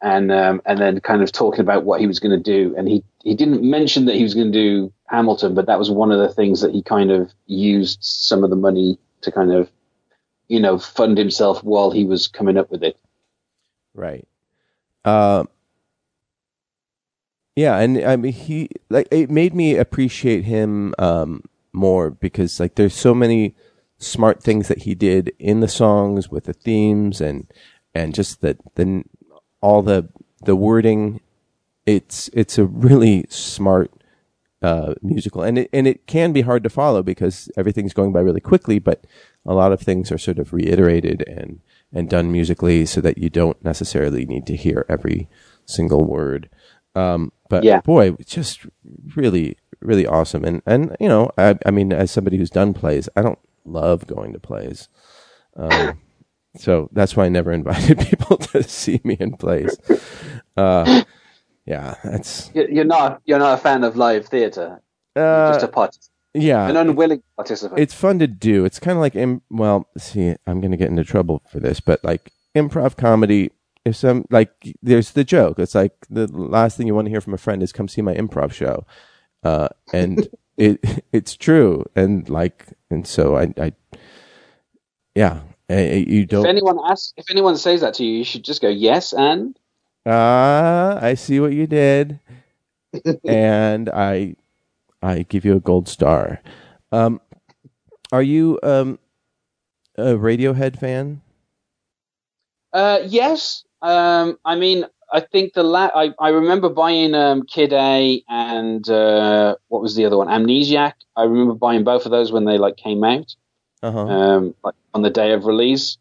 and um, and then kind of talking about what he was going to do, and he, he didn't mention that he was going to do Hamilton, but that was one of the things that he kind of used some of the money to kind of, you know, fund himself while he was coming up with it. Right. Uh, yeah, and I mean he like it made me appreciate him um, more because like there's so many smart things that he did in the songs with the themes and and just the the all the the wording. It's it's a really smart uh, musical, and it and it can be hard to follow because everything's going by really quickly. But a lot of things are sort of reiterated and and done musically so that you don't necessarily need to hear every single word. Um, but yeah. boy, just really really awesome. And and you know, I I mean, as somebody who's done plays, I don't. love going to plays. Um, so that's why I never invited people to see me in plays. Uh, yeah, that's you're not you're not a fan of live theater. Uh, just a participant. Yeah. An unwilling participant. It's fun to do. It's kind of like im- well, see, I'm going to get into trouble for this, but like improv comedy, if some like there's the joke. It's like the last thing you want to hear from a friend is come see my improv show. Uh, and It it's true, and like, and so I, I yeah, I, you don't. If anyone asks, if anyone says that to you, you should just go yes and. Ah, uh, I see what you did, and I, I give you a gold star. Um, are you um, a Radiohead fan? Uh, yes. Um, I mean. I think the la- I, I remember buying um, Kid A and uh, what was the other one? Amnesiac. I remember buying both of those when they like came out, uh-huh. um, like on the day of release.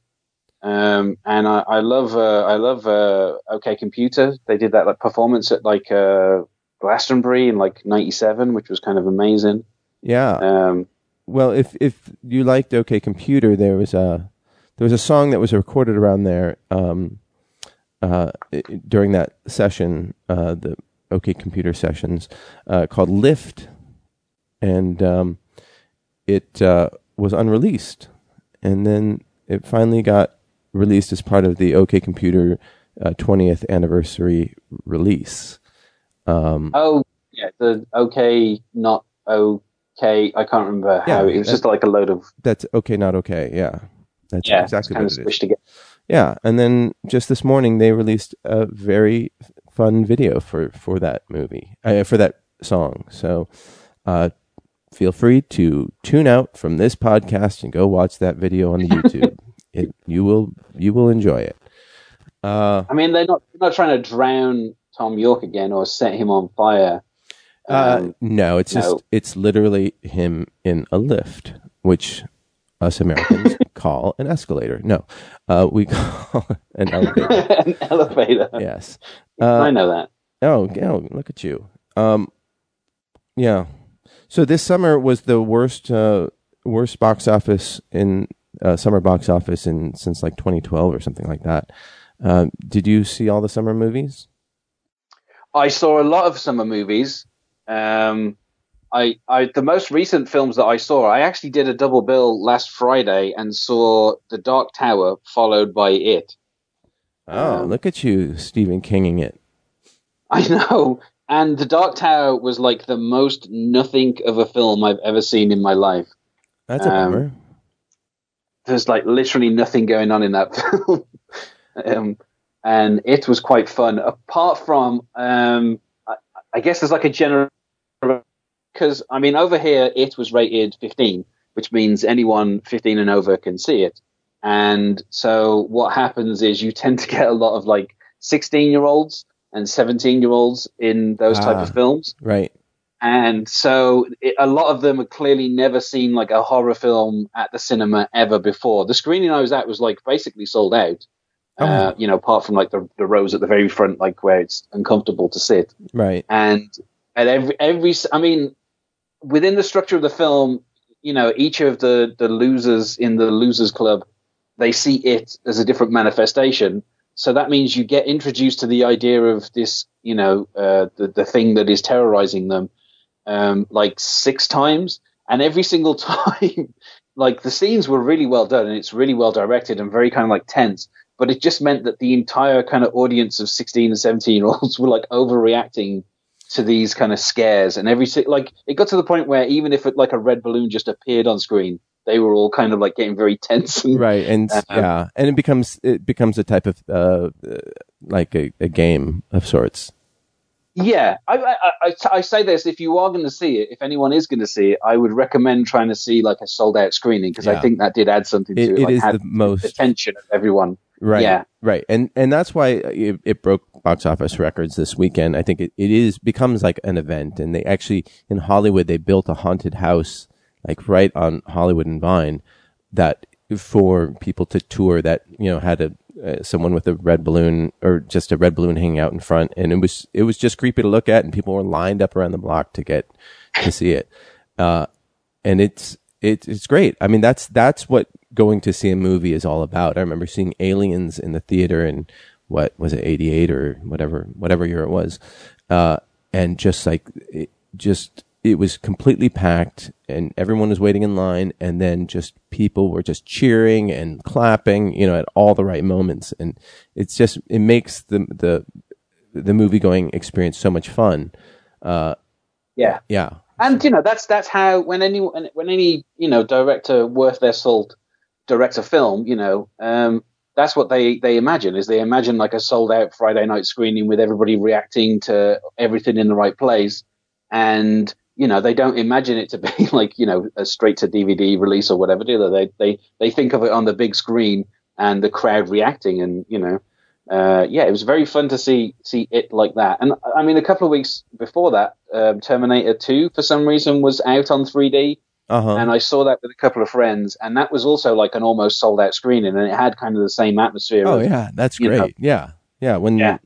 Um, and I, I love uh, I love uh, OK Computer. They did that like performance at like uh, Glastonbury in like ninety-seven, which was kind of amazing. Yeah. Um, well, if if you liked OK Computer, there was a there was a song that was recorded around there. Um, Uh, during that session, uh, the OK Computer sessions, uh, called Lift, and um, it uh, was unreleased, and then it finally got released as part of the OK Computer uh, twentieth anniversary release. Um, oh, yeah, the OK Not OK, I can't remember yeah, how, it was just like a load of... That's OK Not OK, yeah. That's yeah, exactly what it is. Together. Yeah, and then just this morning they released a very fun video for, for that movie, uh, for that song. So uh, feel free to tune out from this podcast and go watch that video on the YouTube. it, you will you will enjoy it. Uh, I mean, they're not they're not trying to drown Tom York again or set him on fire? Um, uh, no, it's no. just it's literally him in a lift, which us Americans call an escalator. No, uh, we call an elevator. An elevator. Yes, uh, I know that. Oh, oh, look at you. Um, yeah. So this summer was the worst, uh, worst box office in uh, summer box office in since like twenty twelve or something like that. Um, did you see all the summer movies? I saw a lot of summer movies. Um, I, I the most recent films that I saw, I actually did a double bill last Friday and saw The Dark Tower followed by It. Oh, um, look at you, Stephen Kinging it. I know. And The Dark Tower was like the most nothing of a film I've ever seen in my life. That's a bummer. Um, there's like literally nothing going on in that film. um, and it was quite fun. Apart from, um, I, I guess there's like a general... Because, I mean, over here, it was rated fifteen, which means anyone fifteen and over can see it. And so what happens is you tend to get a lot of like sixteen-year-olds and seventeen-year-olds in those ah, type of films. Right. And so it, a lot of them had clearly never seen like a horror film at the cinema ever before. The screening I was at was like basically sold out, oh. uh, you know, apart from like the, the rows at the very front, like where it's uncomfortable to sit. Right. And at every, every, I mean, within the structure of the film, you know, each of the, the losers in the losers club, they see it as a different manifestation. So that means you get introduced to the idea of this, you know, uh, the, the thing that is terrorizing them, um, like six times. And every single time, like the scenes were really well done and it's really well directed and very kind of like tense. But it just meant that the entire kind of audience of sixteen and seventeen year olds were like overreacting to these kind of scares. And every, like, it got to the point where even if it, like a red balloon just appeared on screen, they were all kind of like getting very tense, and, right? And um, yeah, and it becomes it becomes a type of uh, like a, a game of sorts. Yeah, I, I, I, I say this: if you are going to see it, if anyone is going to see it, I would recommend trying to see like a sold-out screening because yeah. I think that did add something to it. It, it like, is had the most attention of everyone. Right, yeah. right, and and that's why it, it broke box office records this weekend. I think it, it is becomes like an event, and they actually in Hollywood they built a haunted house. Like right on Hollywood and Vine, that for people to tour that, you know, had a uh, someone with a red balloon or just a red balloon hanging out in front. And it was it was just creepy to look at. And people were lined up around the block to get to see it. Uh, and it's it, it's great. I mean, that's that's what going to see a movie is all about. I remember seeing Aliens in the theater in, what was it, eighty-eight or whatever, whatever year it was. Uh, and just like it, just... It was completely packed and everyone was waiting in line. And then just people were just cheering and clapping, you know, at all the right moments. And it's just, it makes the, the, the movie going experience so much fun. Uh, yeah. Yeah. And you know, that's, that's how, when any, when any, you know, director worth their salt directs a film, you know, um, that's what they, they imagine is they imagine like a sold out Friday night screening with everybody reacting to everything in the right place. And, you know, they don't imagine it to be like, you know, a straight to D V D release or whatever, do they? They, they, they think of it on the big screen and the crowd reacting. And, you know, uh, yeah, it was very fun to see see it like that. And I mean, a couple of weeks before that, um, Terminator two, for some reason, was out on three D. Uh-huh. And I saw that with a couple of friends. And that was also like an almost sold out screening. And it had kind of the same atmosphere. Oh, of, yeah, that's great. Know. Yeah. Yeah. When yeah.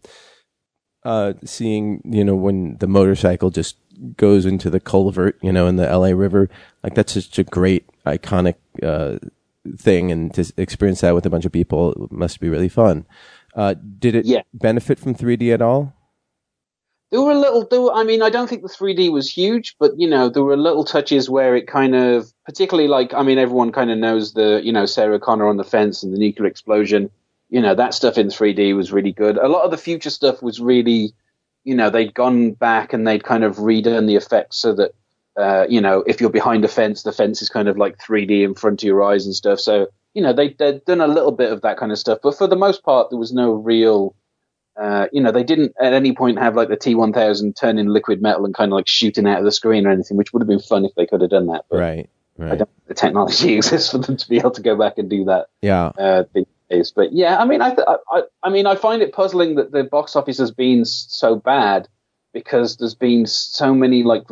Uh, seeing, you know, when the motorcycle just goes into the culvert, you know, in the L A River, like that's such a great iconic uh, thing, and to experience that with a bunch of people must be really fun. Uh, did it yeah. benefit from three D at all? There were a little. There were, I mean, I don't think the three D was huge, but you know, there were little touches where it kind of, particularly like, I mean, everyone kind of knows the, you know, Sarah Connor on the fence and the nuclear explosion. You know, that stuff in three D was really good. A lot of the future stuff was really, you know, they'd gone back and they'd kind of redone the effects so that, uh, you know, if you're behind a fence, the fence is kind of like three D in front of your eyes and stuff. So, you know, they, they'd done a little bit of that kind of stuff. But for the most part, there was no real, uh, you know, they didn't at any point have like the T one thousand turning liquid metal and kind of like shooting out of the screen or anything, which would have been fun if they could have done that. But right, right. I don't think the technology exists for them to be able to go back and do that. Yeah. Uh, thing. is. But yeah, I mean, I, th- I, I mean, I find it puzzling that the box office has been so bad, because there's been so many like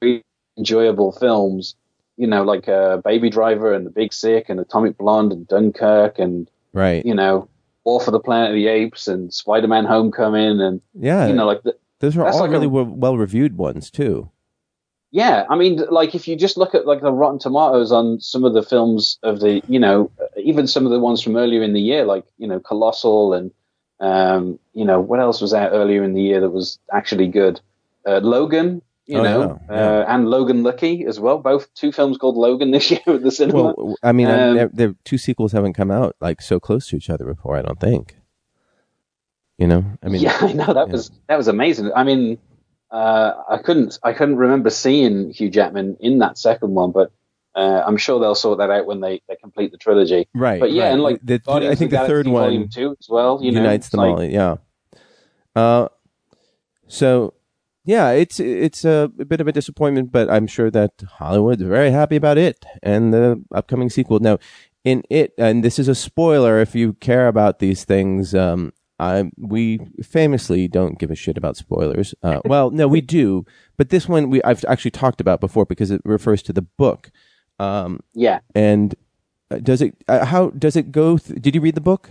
really enjoyable films, you know, like uh, Baby Driver and The Big Sick and Atomic Blonde and Dunkirk and right, you know, War for the Planet of the Apes and Spider-Man: Homecoming and yeah, you know, like the, those are all like really a, well-reviewed ones too. Yeah, I mean, like if you just look at like the Rotten Tomatoes on some of the films of the, you know, even some of the ones from earlier in the year, like, you know, Colossal and, um, you know, what else was out earlier in the year that was actually good? Uh, Logan, you oh, know, yeah, yeah. Uh, and Logan Lucky as well. Both two films called Logan this year at the cinema. Well, I mean, um, I mean the two sequels haven't come out like so close to each other before, I don't think. You know, I mean, yeah, I know that yeah. was that was amazing. I mean. Uh, I couldn't. I couldn't remember seeing Hugh Jackman in that second one, but uh, I'm sure they'll sort that out when they, they complete the trilogy. Right. But yeah, right. and like the, the, I think the Galaxy third one, Volume Two as well. You unites know, them like, all. Yeah. Uh, so yeah, it's it's a, a bit of a disappointment, but I'm sure that Hollywood's very happy about it and the upcoming sequel. Now, in it, and this is a spoiler if you care about these things. Um, I, we famously don't give a shit about spoilers. Uh, well, no, we do, but this one we I've actually talked about before because it refers to the book. Um, yeah. And does it? Uh, how does it go? Th- Did you read the book?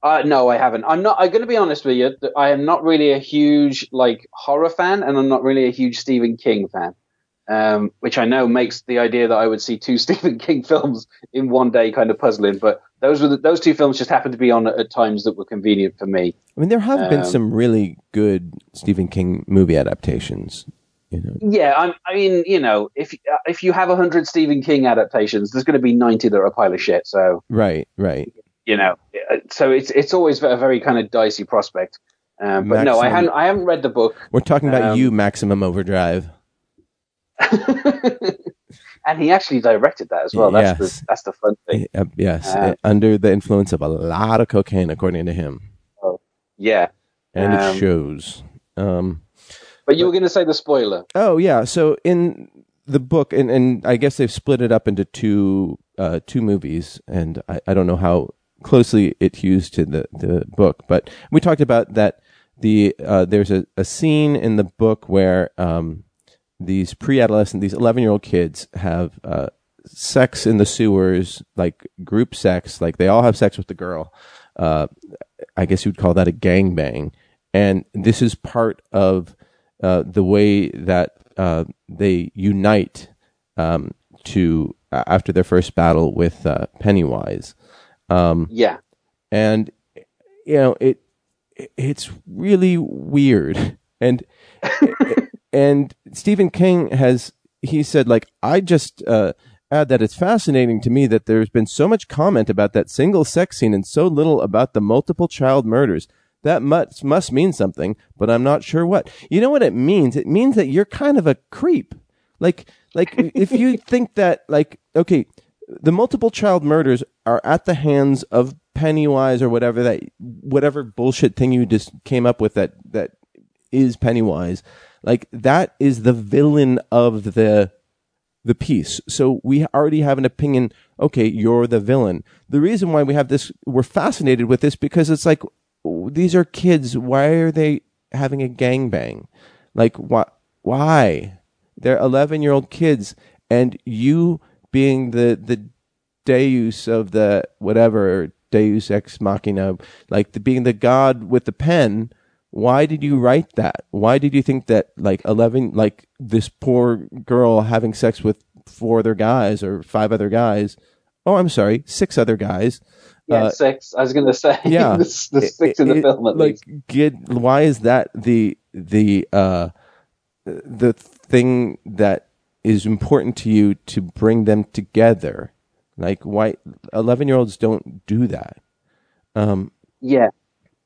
Uh, no, I haven't. I'm not. I'm going to be honest with you. I am not really a huge like horror fan, and I'm not really a huge Stephen King fan. Um, which I know makes the idea that I would see two Stephen King films in one day kind of puzzling, but those were the, those two films just happened to be on at, at times that were convenient for me. I mean, there have um, been some really good Stephen King movie adaptations. You know. Yeah, I, I mean, you know, if if you have a hundred Stephen King adaptations, there's going to be ninety that are a pile of shit. So right, right. You know, so it's it's always a very kind of dicey prospect. Um, but Maximum, no, I haven't. I haven't read the book. We're talking about um, you, Maximum Overdrive. And he actually directed that as well. That's yes. the that's the fun thing. Uh, yes, um, under the influence of a lot of cocaine, according to him. Oh, yeah, and um, it shows. Um, but you but, were going to say the spoiler. Oh yeah, so in the book, and, and I guess they've split it up into two uh, two movies, and I, I don't know how closely it hews to the, the book, but we talked about that. The uh, there's a, a scene in the book where. Um, These pre-adolescent, these eleven-year-old kids have uh, sex in the sewers, like group sex, like they all have sex with the girl. Uh, I guess you would call that a gangbang. And this is part of uh, the way that uh, they unite um, to uh, after their first battle with uh, Pennywise. Um, yeah, and you know it. It's really weird and. It, And Stephen King has, he said, like, I just uh, add that it's fascinating to me that there's been so much comment about that single sex scene and so little about the multiple child murders. That must, must mean something, but I'm not sure what. You know what it means? It means that you're kind of a creep. Like, like if you think that, like, okay, the multiple child murders are at the hands of Pennywise or whatever that, whatever bullshit thing you just came up with that that is Pennywise. Like that is the villain of the the piece. So we already have an opinion. Okay, you're the villain. The reason why we have this, we're fascinated with this because it's like these are kids. Why are they having a gangbang? Like why? Why? They're eleven-year-old kids, and you being the the deus of the whatever deus ex machina, like the, being the god with the pen. Why did you write that? Why did you think that like eleven, like this poor girl having sex with four other guys or five other guys? Oh, I'm sorry, six other guys. Yeah, uh, six. I was going to say. Yeah, the, the six it, in the it, film at like, least. Get, why is that the the uh, the thing that is important to you to bring them together? Like, why eleven-year-olds don't do that? Um, yeah.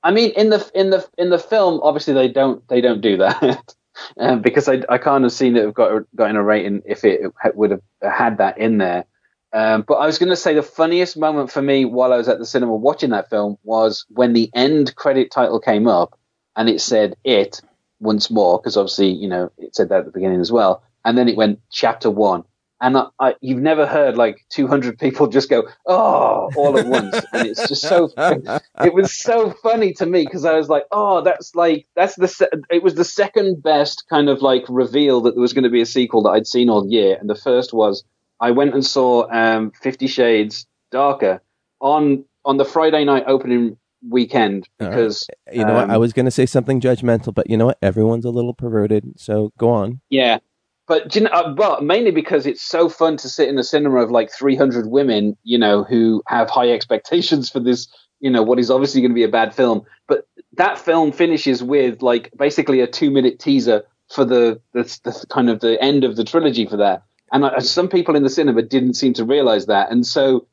I mean, in the in the in the film, obviously they don't they don't do that um, because I, I can't have seen it have got gotten a rating if it would have had that in there. Um, but I was going to say the funniest moment for me while I was at the cinema watching that film was when the end credit title came up and it said "It" once more because obviously you know it said that at the beginning as well, and then it went Chapter One, And I, I, you've never heard like two hundred people just go, oh, all at once. And it's just so, it was so funny to me because I was like, oh, that's like, that's the, se- it was the second best kind of like reveal that there was going to be a sequel that I'd seen all year. And the first was I went and saw um, Fifty Shades Darker on, on the Friday night opening weekend because right. you know um, what, I was going to say something judgmental, but you know what? Everyone's a little perverted. So go on. Yeah. But you know, but mainly because it's so fun to sit in a cinema of like three hundred women, you know, who have high expectations for this, you know, what is obviously going to be a bad film. But that film finishes with like basically a two minute teaser for the, the, the kind of the end of the trilogy for that. And I, some people in the cinema didn't seem to realize that. And so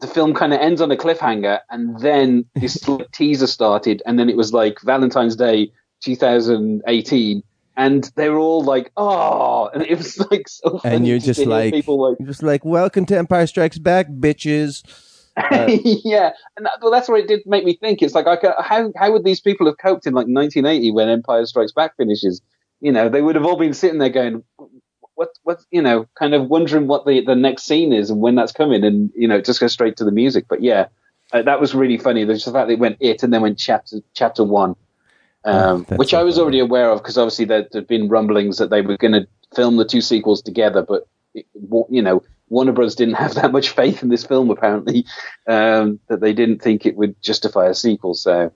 the film kind of ends on a cliffhanger, and then this teaser started, and then it was like Valentine's Day two thousand eighteen. And they were all like, oh, and it was like so funny. And you're just like, people like, just like, welcome to Empire Strikes Back, bitches. Uh, yeah. And that, well, that's what it did make me think. It's like, I could, how how would these people have coped in like nineteen eighty when Empire Strikes Back finishes? You know, they would have all been sitting there going, what, what, you know, kind of wondering what the, the next scene is and when that's coming. And, you know, it just goes straight to the music. But yeah, uh, that was really funny. There's the fact that it went it and then went chapter chapter one. Um, oh, which I was already aware of because obviously there had been rumblings that they were going to film the two sequels together, but it, you know, Warner Bros. Didn't have that much faith in this film apparently, um, that they didn't think it would justify a sequel. So,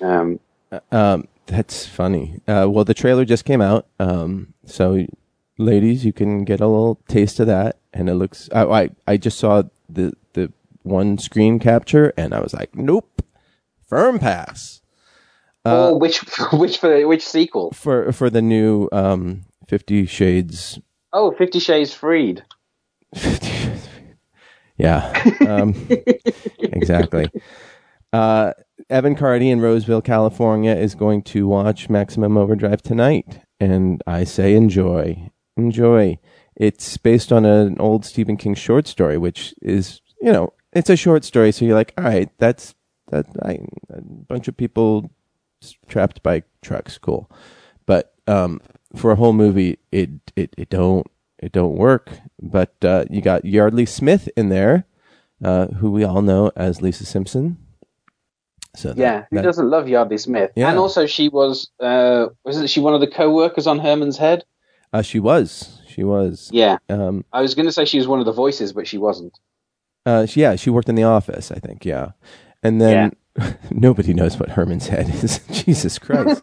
um, uh, um, that's funny. Uh, well, the trailer just came out, um, so ladies, you can get a little taste of that, and it looks. I I, I just saw the the one screen capture, and I was like, nope, firm pass. Uh, oh, which which for which sequel? For for the new um, Fifty Shades. Oh, Fifty Shades Freed. Yeah, um, exactly. Uh, Evan Cardy in Roseville, California, is going to watch Maximum Overdrive tonight, and I say enjoy, enjoy. It's based on an old Stephen King short story, which is, you know, it's a short story, so you're like, all right, that's that. I, a bunch of people trapped by trucks, cool, but um, for a whole movie, it, it it don't it don't work. But uh, you got Yardley Smith in there, uh, who we all know as Lisa Simpson. So that, yeah, who that, doesn't love Yardley Smith? Yeah. And also she was uh, wasn't she one of the co-workers on Herman's Head? Uh, she was, she was. Yeah, um, I was going to say she was one of the voices, but she wasn't. Uh, she, yeah, she worked in the office, I think. Yeah, and then. Yeah. Nobody knows what Herman's Head is. Jesus Christ.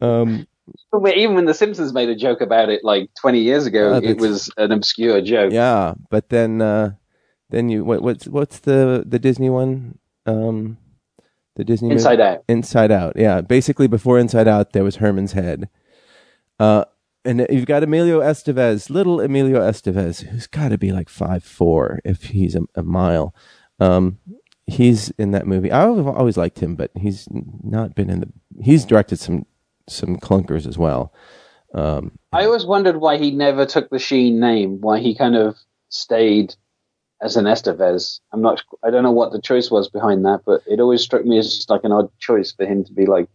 Um, even when The Simpsons made a joke about it like twenty years ago, uh, it was an obscure joke. Yeah, but then uh, then you what, what's what's the, the Disney one? Um, the Disney Inside movie? Out. Inside Out. Yeah, basically before Inside Out there was Herman's Head. Uh, and you've got Emilio Estevez, little Emilio Estevez, who's got to be like five foot four if he's a, a mile. Um He's in that movie. I've always liked him, but he's not been in the. He's directed some some clunkers as well. Um, I always wondered why he never took the Sheen name. Why he kind of stayed as an Estevez. I'm not. I don't know what the choice was behind that, but it always struck me as just like an odd choice for him to be like,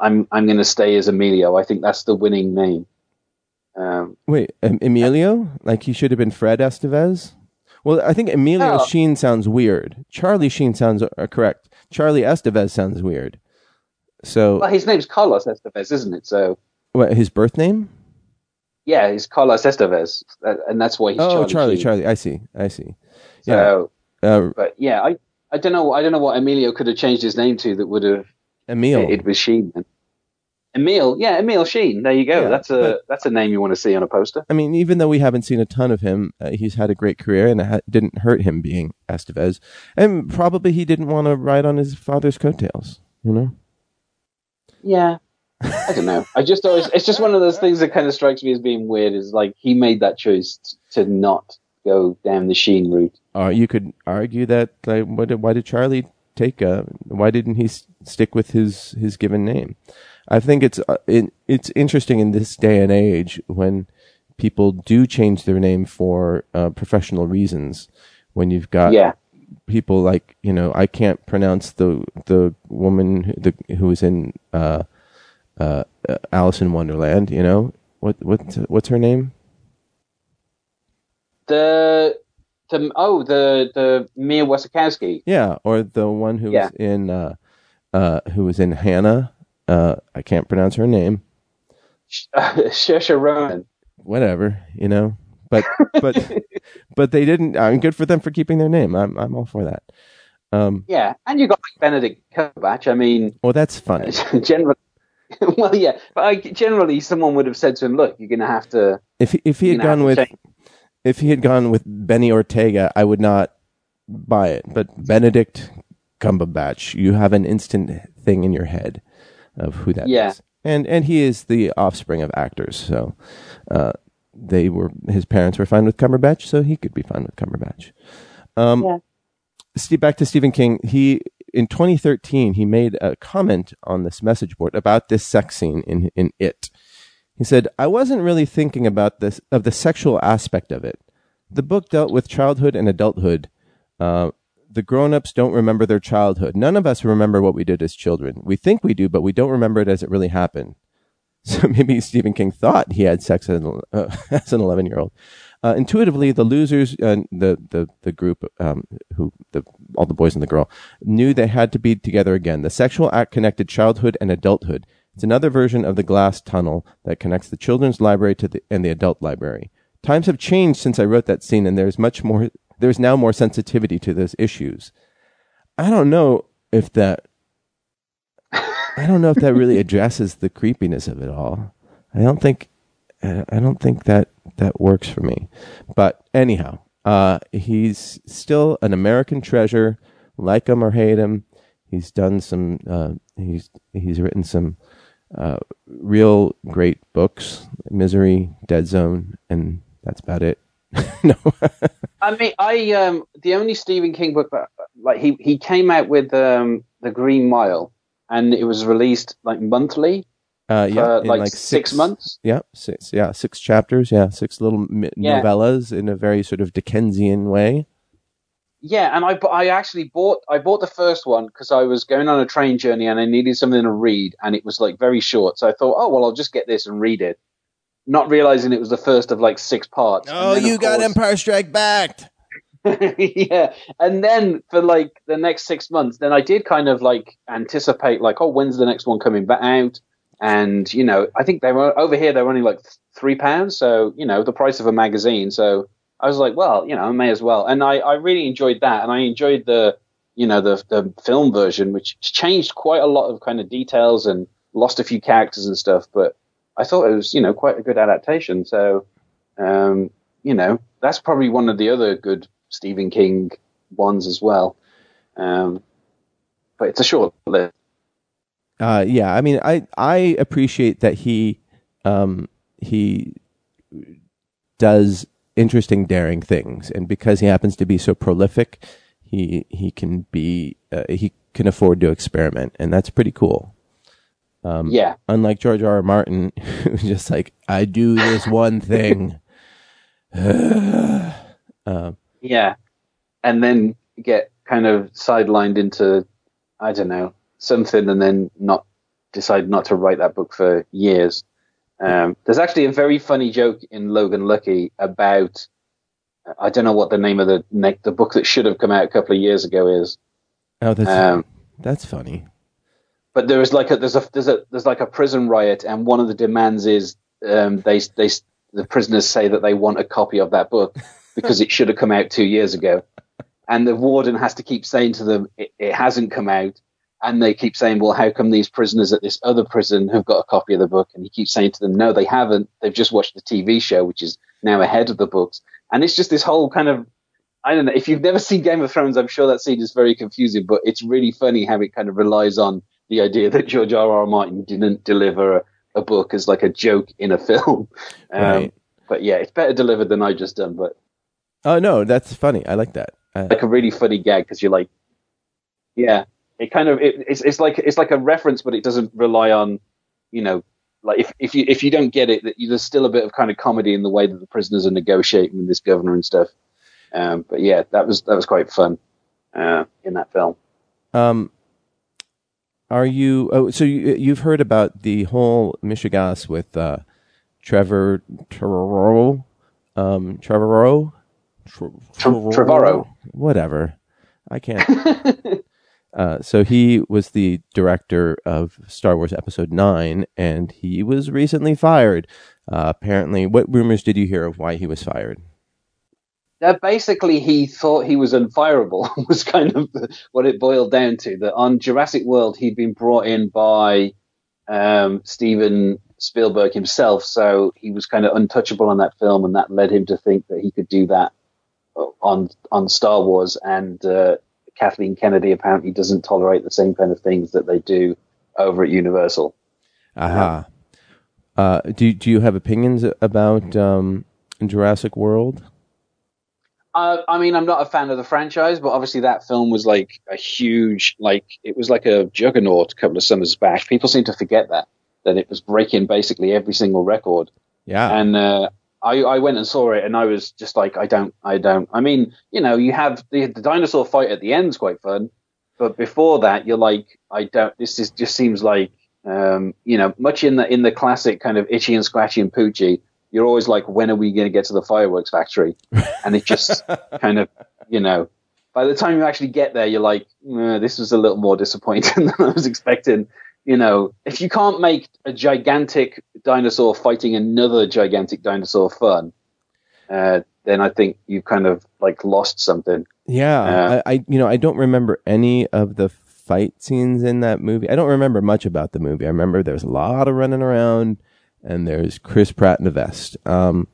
"I'm I'm going to stay as Emilio." I think that's the winning name. Um, Wait, um, Emilio? Like he should have been Fred Estevez? Well, I think Emilio oh. Sheen sounds weird. Charlie Sheen sounds uh, correct. Charlie Estevez sounds weird. So, well, his name's Carlos Estevez, isn't it? So, what, his birth name? Yeah, he's Carlos Estevez, uh, and that's why he's oh, Charlie. Oh, Charlie, Sheen. Charlie. I see, I see. So, yeah, uh, but yeah, I, I don't know, I don't know what Emilio could have changed his name to that would have. Emil. It, it was Sheen. Then. Emil, yeah, Emil Sheen. There you go. Yeah, that's a but, that's a name you want to see on a poster. I mean, even though we haven't seen a ton of him, uh, he's had a great career, and it ha- didn't hurt him being Estevez. And probably he didn't want to ride on his father's coattails, you know? Yeah, I don't know. I just always it's just one of those things that kind of strikes me as being weird. Is like he made that choice t- to not go down the Sheen route. Or uh, you could argue that like, why did, why did Charlie take a? Why didn't he s- stick with his his given name? I think it's uh, it, it's interesting in this day and age when people do change their name for uh, professional reasons. When you've got yeah. people like, you know, I can't pronounce the the woman who, the, who was in uh, uh, Alice in Wonderland. You know what what what's her name? The the oh the the Mia Wasikowska. Yeah, or the one who yeah. was in uh, uh, who was in Hannah. Uh, I can't pronounce her name. Saoirse Ronan. Whatever, you know. But but but they didn't. I'm good for them for keeping their name. I'm I'm all for that. Um, yeah, and you got like Benedict Cumberbatch. I mean, well, that's funny. Generally, well, yeah, but I, generally, someone would have said to him, "Look, you're going to have to." If he, if he had gone with, change. if he had gone with Benny Ortega, I would not buy it. But Benedict Cumberbatch, you have an instant thing in your head of who that yeah. is, and and he is the offspring of actors, so. Uh, They were his parents were fine with Cumberbatch, so he could be fine with Cumberbatch. Um, yeah. Steve, back to Stephen King. He in twenty thirteen he made a comment on this message board about this sex scene in in It. He said, "I wasn't really thinking about this of the sexual aspect of it. The book dealt with childhood and adulthood. Uh, the grown-ups don't remember their childhood. None of us remember what we did as children. We think we do, but we don't remember it as it really happened." So maybe Stephen King thought he had sex as an eleven-year-old. Uh, intuitively, the losers, uh, the the the group, um, who the all the boys and the girl, knew they had to be together again. The sexual act connected childhood and adulthood. It's another version of the glass tunnel that connects the children's library to the and the adult library. Times have changed since I wrote that scene, and there's much more. There's now more sensitivity to those issues. I don't know if that. I don't know if that really addresses the creepiness of it all. I don't think, I don't think that that works for me. But anyhow, uh, he's still an American treasure. Like him or hate him, he's done some. Uh, he's he's written some uh, real great books: Misery, Dead Zone, and that's about it. No, I mean, I um, the only Stephen King book that like he he came out with um, The Green Mile. And it was released like monthly, uh, yeah, for, like, like six, six months. Yeah, six, yeah, six chapters. Yeah, six little mi- yeah. novellas in a very sort of Dickensian way. Yeah, and I, I actually bought I bought the first one because I was going on a train journey and I needed something to read, and it was like very short. So I thought, oh well, I'll just get this and read it, not realizing it was the first of like six parts. Oh, you got course, Empire Strike Back. Yeah, and then for like the next six months, then I did kind of like anticipate, like, oh, when's the next one coming back out? And you know, I think they were over here; they were only like three pounds, so you know, the price of a magazine. So I was like, well, you know, I may as well. And I, I really enjoyed that, and I enjoyed the, you know, the the film version, which changed quite a lot of kind of details and lost a few characters and stuff. But I thought it was, you know, quite a good adaptation. So, um, you know, that's probably one of the other good Stephen King ones as well, um, but it's a short list. Uh, yeah, I mean, I I appreciate that he um, he does interesting, daring things, and because he happens to be so prolific, he he can be uh, he can afford to experiment, and that's pretty cool. Um, yeah, unlike George R. R. Martin, who's just like, I do this one thing. uh, Yeah, and then get kind of sidelined into, I don't know, something, and then not decide not to write that book for years. Um, there's actually a very funny joke in Logan Lucky about, I don't know what the name of the ne- the book that should have come out a couple of years ago is. Oh, that's um, that's funny. But there is like a there's a there's a there's like a prison riot, and one of the demands is um, they they the prisoners say that they want a copy of that book. Because it should have come out two years ago. And the warden has to keep saying to them, it, it hasn't come out. And they keep saying, well, how come these prisoners at this other prison have got a copy of the book? And he keeps saying to them, no, they haven't. They've just watched the T V show, which is now ahead of the books. And it's just this whole kind of, I don't know, if you've never seen Game of Thrones, I'm sure that scene is very confusing, but it's really funny how it kind of relies on the idea that George R. R. Martin didn't deliver a, a book as like a joke in a film. Um, right. But yeah, it's better delivered than I just done, but. Oh, no, that's funny. I like that. Uh, like a really funny gag because you're like, yeah, it kind of it, it's it's like it's like a reference, but it doesn't rely on, you know, like if, if you if you don't get it, there's still a bit of kind of comedy in the way that the prisoners are negotiating with this governor and stuff. Um, but yeah, that was that was quite fun uh, in that film. Um, are you? Oh, so you, you've heard about the whole Michigas with uh, Trevor Trevorrow, um, Trevorrow. Tr- Tr- Trevorrow. Whatever. I can't. uh, so he was the director of Star Wars Episode nine, and he was recently fired. Uh, apparently, what rumors did you hear of why he was fired? That basically he thought he was unfireable was kind of what it boiled down to. That on Jurassic World, he'd been brought in by um, Steven Spielberg himself, so he was kind of untouchable on that film, and that led him to think that he could do that on on Star Wars. And uh, Kathleen Kennedy apparently doesn't tolerate the same kind of things that they do over at Universal. Aha. Uh-huh. Uh, do, do you have opinions about um, Jurassic World? Uh, I mean, I'm not a fan of the franchise, but obviously that film was like a huge, like it was like a juggernaut a couple of summers back. People seem to forget that, that it was breaking basically every single record. Yeah. And uh, I, I went and saw it, and I was just like, I don't, I don't. I mean, you know, you have the, the dinosaur fight at the end's quite fun, but before that, you're like, I don't. This is just seems like, um, you know, much in the in the classic kind of Itchy and Scratchy and Poochie. You're always like, when are we going to get to the fireworks factory? And it just kind of, you know, by the time you actually get there, you're like, eh, this was a little more disappointing than I was expecting. You know, if you can't make a gigantic dinosaur fighting another gigantic dinosaur fun, uh, then I think you've kind of like lost something. Yeah. Uh, I, I, you know, I don't remember any of the fight scenes in that movie. I don't remember much about the movie. I remember there's a lot of running around. And there's Chris Pratt in a vest. Um,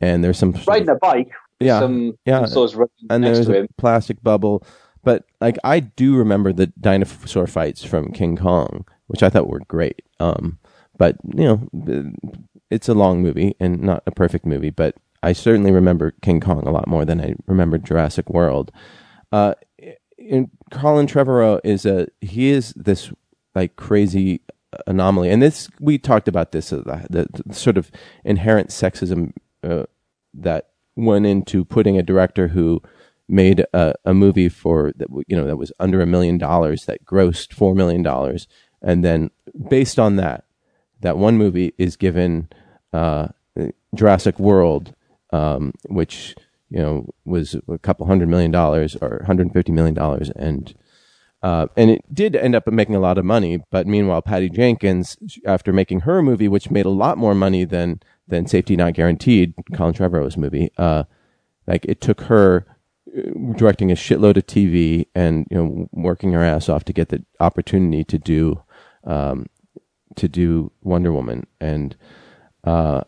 and there's some... Riding a bike. Yeah. Some, yeah. Some sort of running and next there's to a him. Plastic bubble. But like, I do remember the dinosaur fights from King Kong, which I thought were great. Um, but, you know, it's a long movie and not a perfect movie. But I certainly remember King Kong a lot more than I remember Jurassic World. Uh, and Colin Trevorrow is a... He is this, like, crazy... anomaly, and this we talked about this uh, the, the sort of inherent sexism uh, that went into putting a director who made a, a movie for that you know that was under a million dollars that grossed four million dollars, and then based on that, that one movie is given uh, Jurassic World, um, which you know was a couple hundred million dollars or one hundred fifty million dollars, and. Uh, and it did end up making a lot of money, but meanwhile, Patty Jenkins, after making her movie, which made a lot more money than than Safety Not Guaranteed, Colin Trevorrow's movie, uh, like it took her directing a shitload of T V and you know working her ass off to get the opportunity to do um, to do Wonder Woman, and uh,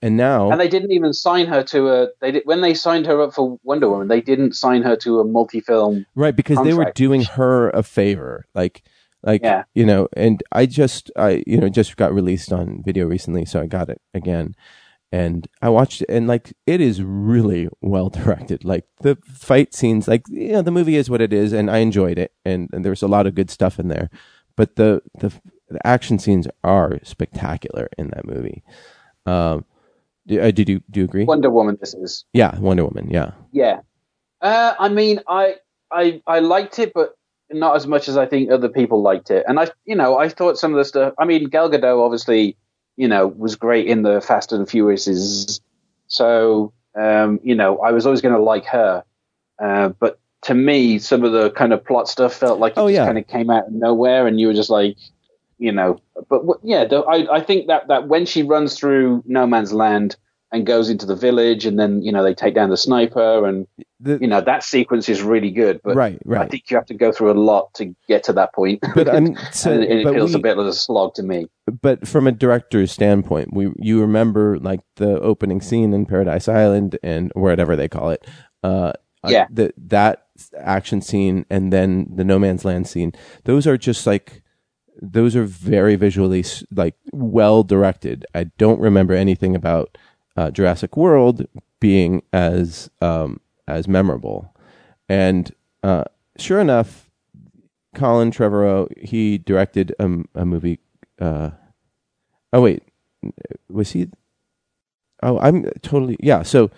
and now and they didn't even sign her to a they did, when they signed her up for Wonder Woman, they didn't sign her to a multi-film. Right, because contract. They were doing her a favor, like, like yeah. you know. And I just, I you know, just got released on video recently, so I got it again, and I watched it, and like, it is really well directed. Like the fight scenes, like you know, the movie is what it is, and I enjoyed it, and, and there's a lot of good stuff in there, but the the, the action scenes are spectacular in that movie. Um, do, uh, do, do, do you agree? Wonder Woman, this is yeah, Wonder Woman, yeah, yeah. Uh, I mean, I, I, I liked it, but not as much as I think other people liked it. And I, you know, I thought some of the stuff. I mean, Gal Gadot obviously, you know, was great in the Fast and Furiouses. So, um, you know, I was always going to like her. Uh, but to me, some of the kind of plot stuff felt like it oh, just yeah. kind of came out of nowhere, and you were just like, you know. But yeah, I, I think that, that when she runs through No Man's Land and goes into the village, and then, you know, they take down the sniper, and, the, you know, that sequence is really good. But right, right. I think you have to go through a lot to get to that point. But I'm, so, and it but feels we, a bit of a slog to me. But from a director's standpoint, we you remember, like, the opening scene in Paradise Island and whatever they call it. Uh, yeah. The, that action scene and then the No Man's Land scene, those are just, like... Those are very visually, like, well directed. I don't remember anything about... Uh, Jurassic World being as um, as memorable, and uh, sure enough, Colin Trevorrow he directed a, a movie. Uh, oh wait, was he? Oh, I'm totally yeah. So,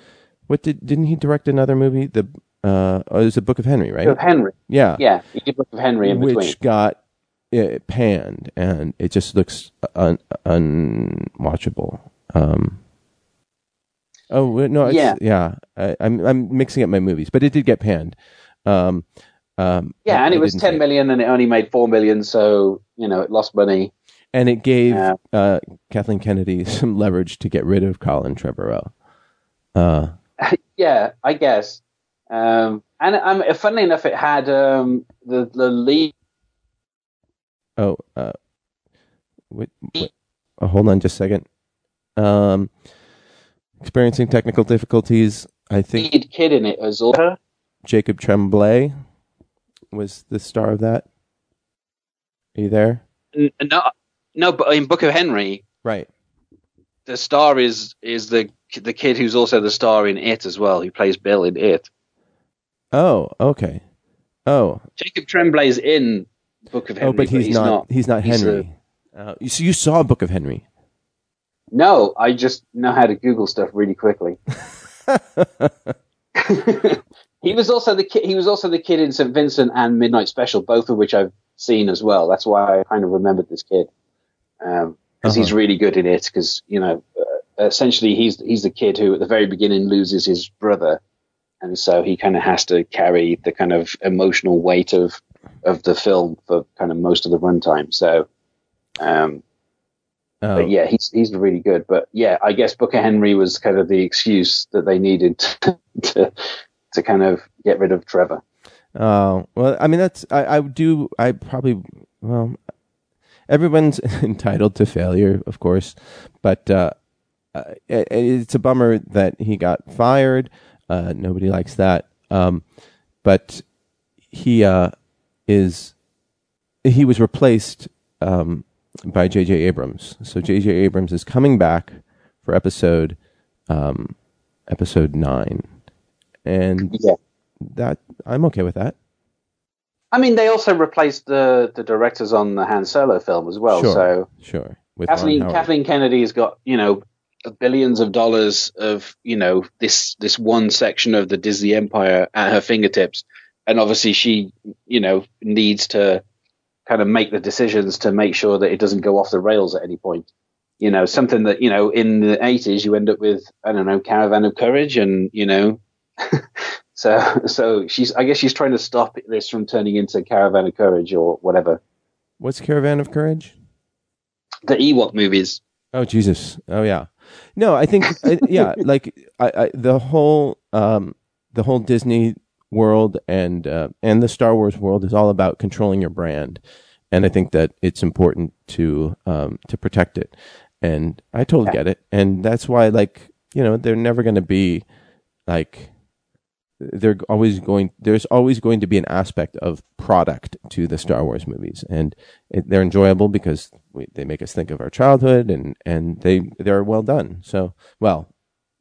what did didn't he direct another movie? The uh, oh, it was the Book of Henry, right? Book of Henry. Yeah, yeah. He did Book of Henry in which between, which got it panned, and it just looks un- unwatchable. Um, Oh no, it's, yeah, yeah. I, I'm I'm mixing up my movies, but it did get panned. Um, um, yeah, and I, it I was ten million, and it only made four million, so you know it lost money. And it gave yeah. uh, Kathleen Kennedy some leverage to get rid of Colin Trevorrow. Uh, yeah, I guess. Um, and um, funnily enough, it had um, the the lead. Oh, uh, wait, wait. Oh, hold on just a second. Um. Experiencing technical difficulties, I think. Lead kid in it as well. Jacob Tremblay was the star of that. Are you there? No, no, but in Book of Henry, right? The star is is the the kid who's also the star in It as well. Who plays Bill in It? Oh, okay. Oh, Jacob Tremblay's in Book of Henry. Oh, but he's, but he's not, not. He's not Henry. He's a, uh, you, so you saw Book of Henry. No, I just know how to Google stuff really quickly. He was also the kid. He was also the kid in Saint Vincent and Midnight Special, both of which I've seen as well. That's why I kind of remembered this kid because um, uh-huh. he's really good in it. Because you know, uh, essentially, he's he's the kid who at the very beginning loses his brother, and so he kind of has to carry the kind of emotional weight of of the film for kind of most of the runtime. So. Um, Oh. But yeah, he's he's really good. But yeah, I guess Booker Henry was kind of the excuse that they needed to to, to kind of get rid of Trevor. Oh uh, well, I mean that's I, I do I probably well everyone's entitled to failure, of course, but uh, it, it's a bummer that he got fired. Uh, nobody likes that. Um, but he uh, is he was replaced. Um, by J J Abrams. So J J Abrams is coming back for episode um, episode nine. And yeah. that I'm okay with that. I mean, they also replaced the, the directors on the Han Solo film as well. Sure, so sure. With Kathleen, Kathleen Kennedy's got, you know, billions of dollars of, you know, this, this one section of the Disney empire at her fingertips. And obviously she, you know, needs to kind of make the decisions to make sure that it doesn't go off the rails at any point. You know, something that, you know, in the eighties you end up with, I don't know, Caravan of Courage and, you know, so, so she's, I guess she's trying to stop this from turning into Caravan of Courage or whatever. What's Caravan of Courage? The Ewok movies. Oh, Jesus. Oh yeah. No, I think, I, yeah, like I, I, the whole, um, the whole Disney world and uh, and the Star Wars world is all about controlling your brand, and I think that it's important to um, to protect it. And I totally get it, and that's why, like you know, they're never going to be like they're always going. There's always going to be an aspect of product to the Star Wars movies, and it, they're enjoyable because we, they make us think of our childhood, and and they they're well done. So well,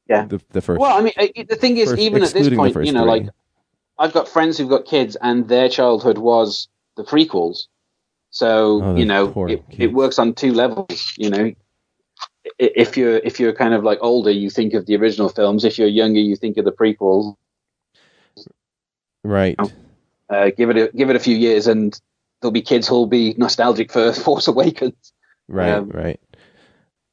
yeah, the, the first. Well, I mean, the thing is, first, even at this point, you know, three, like. I've got friends who've got kids and their childhood was the prequels. So, oh, you know, it, it works on two levels, you know, if you're, if you're kind of like older, you think of the original films. If you're younger, you think of the prequels. Right. Uh, give it a, give it a few years and there'll be kids who'll be nostalgic for Force Awakens. Right. Um, right.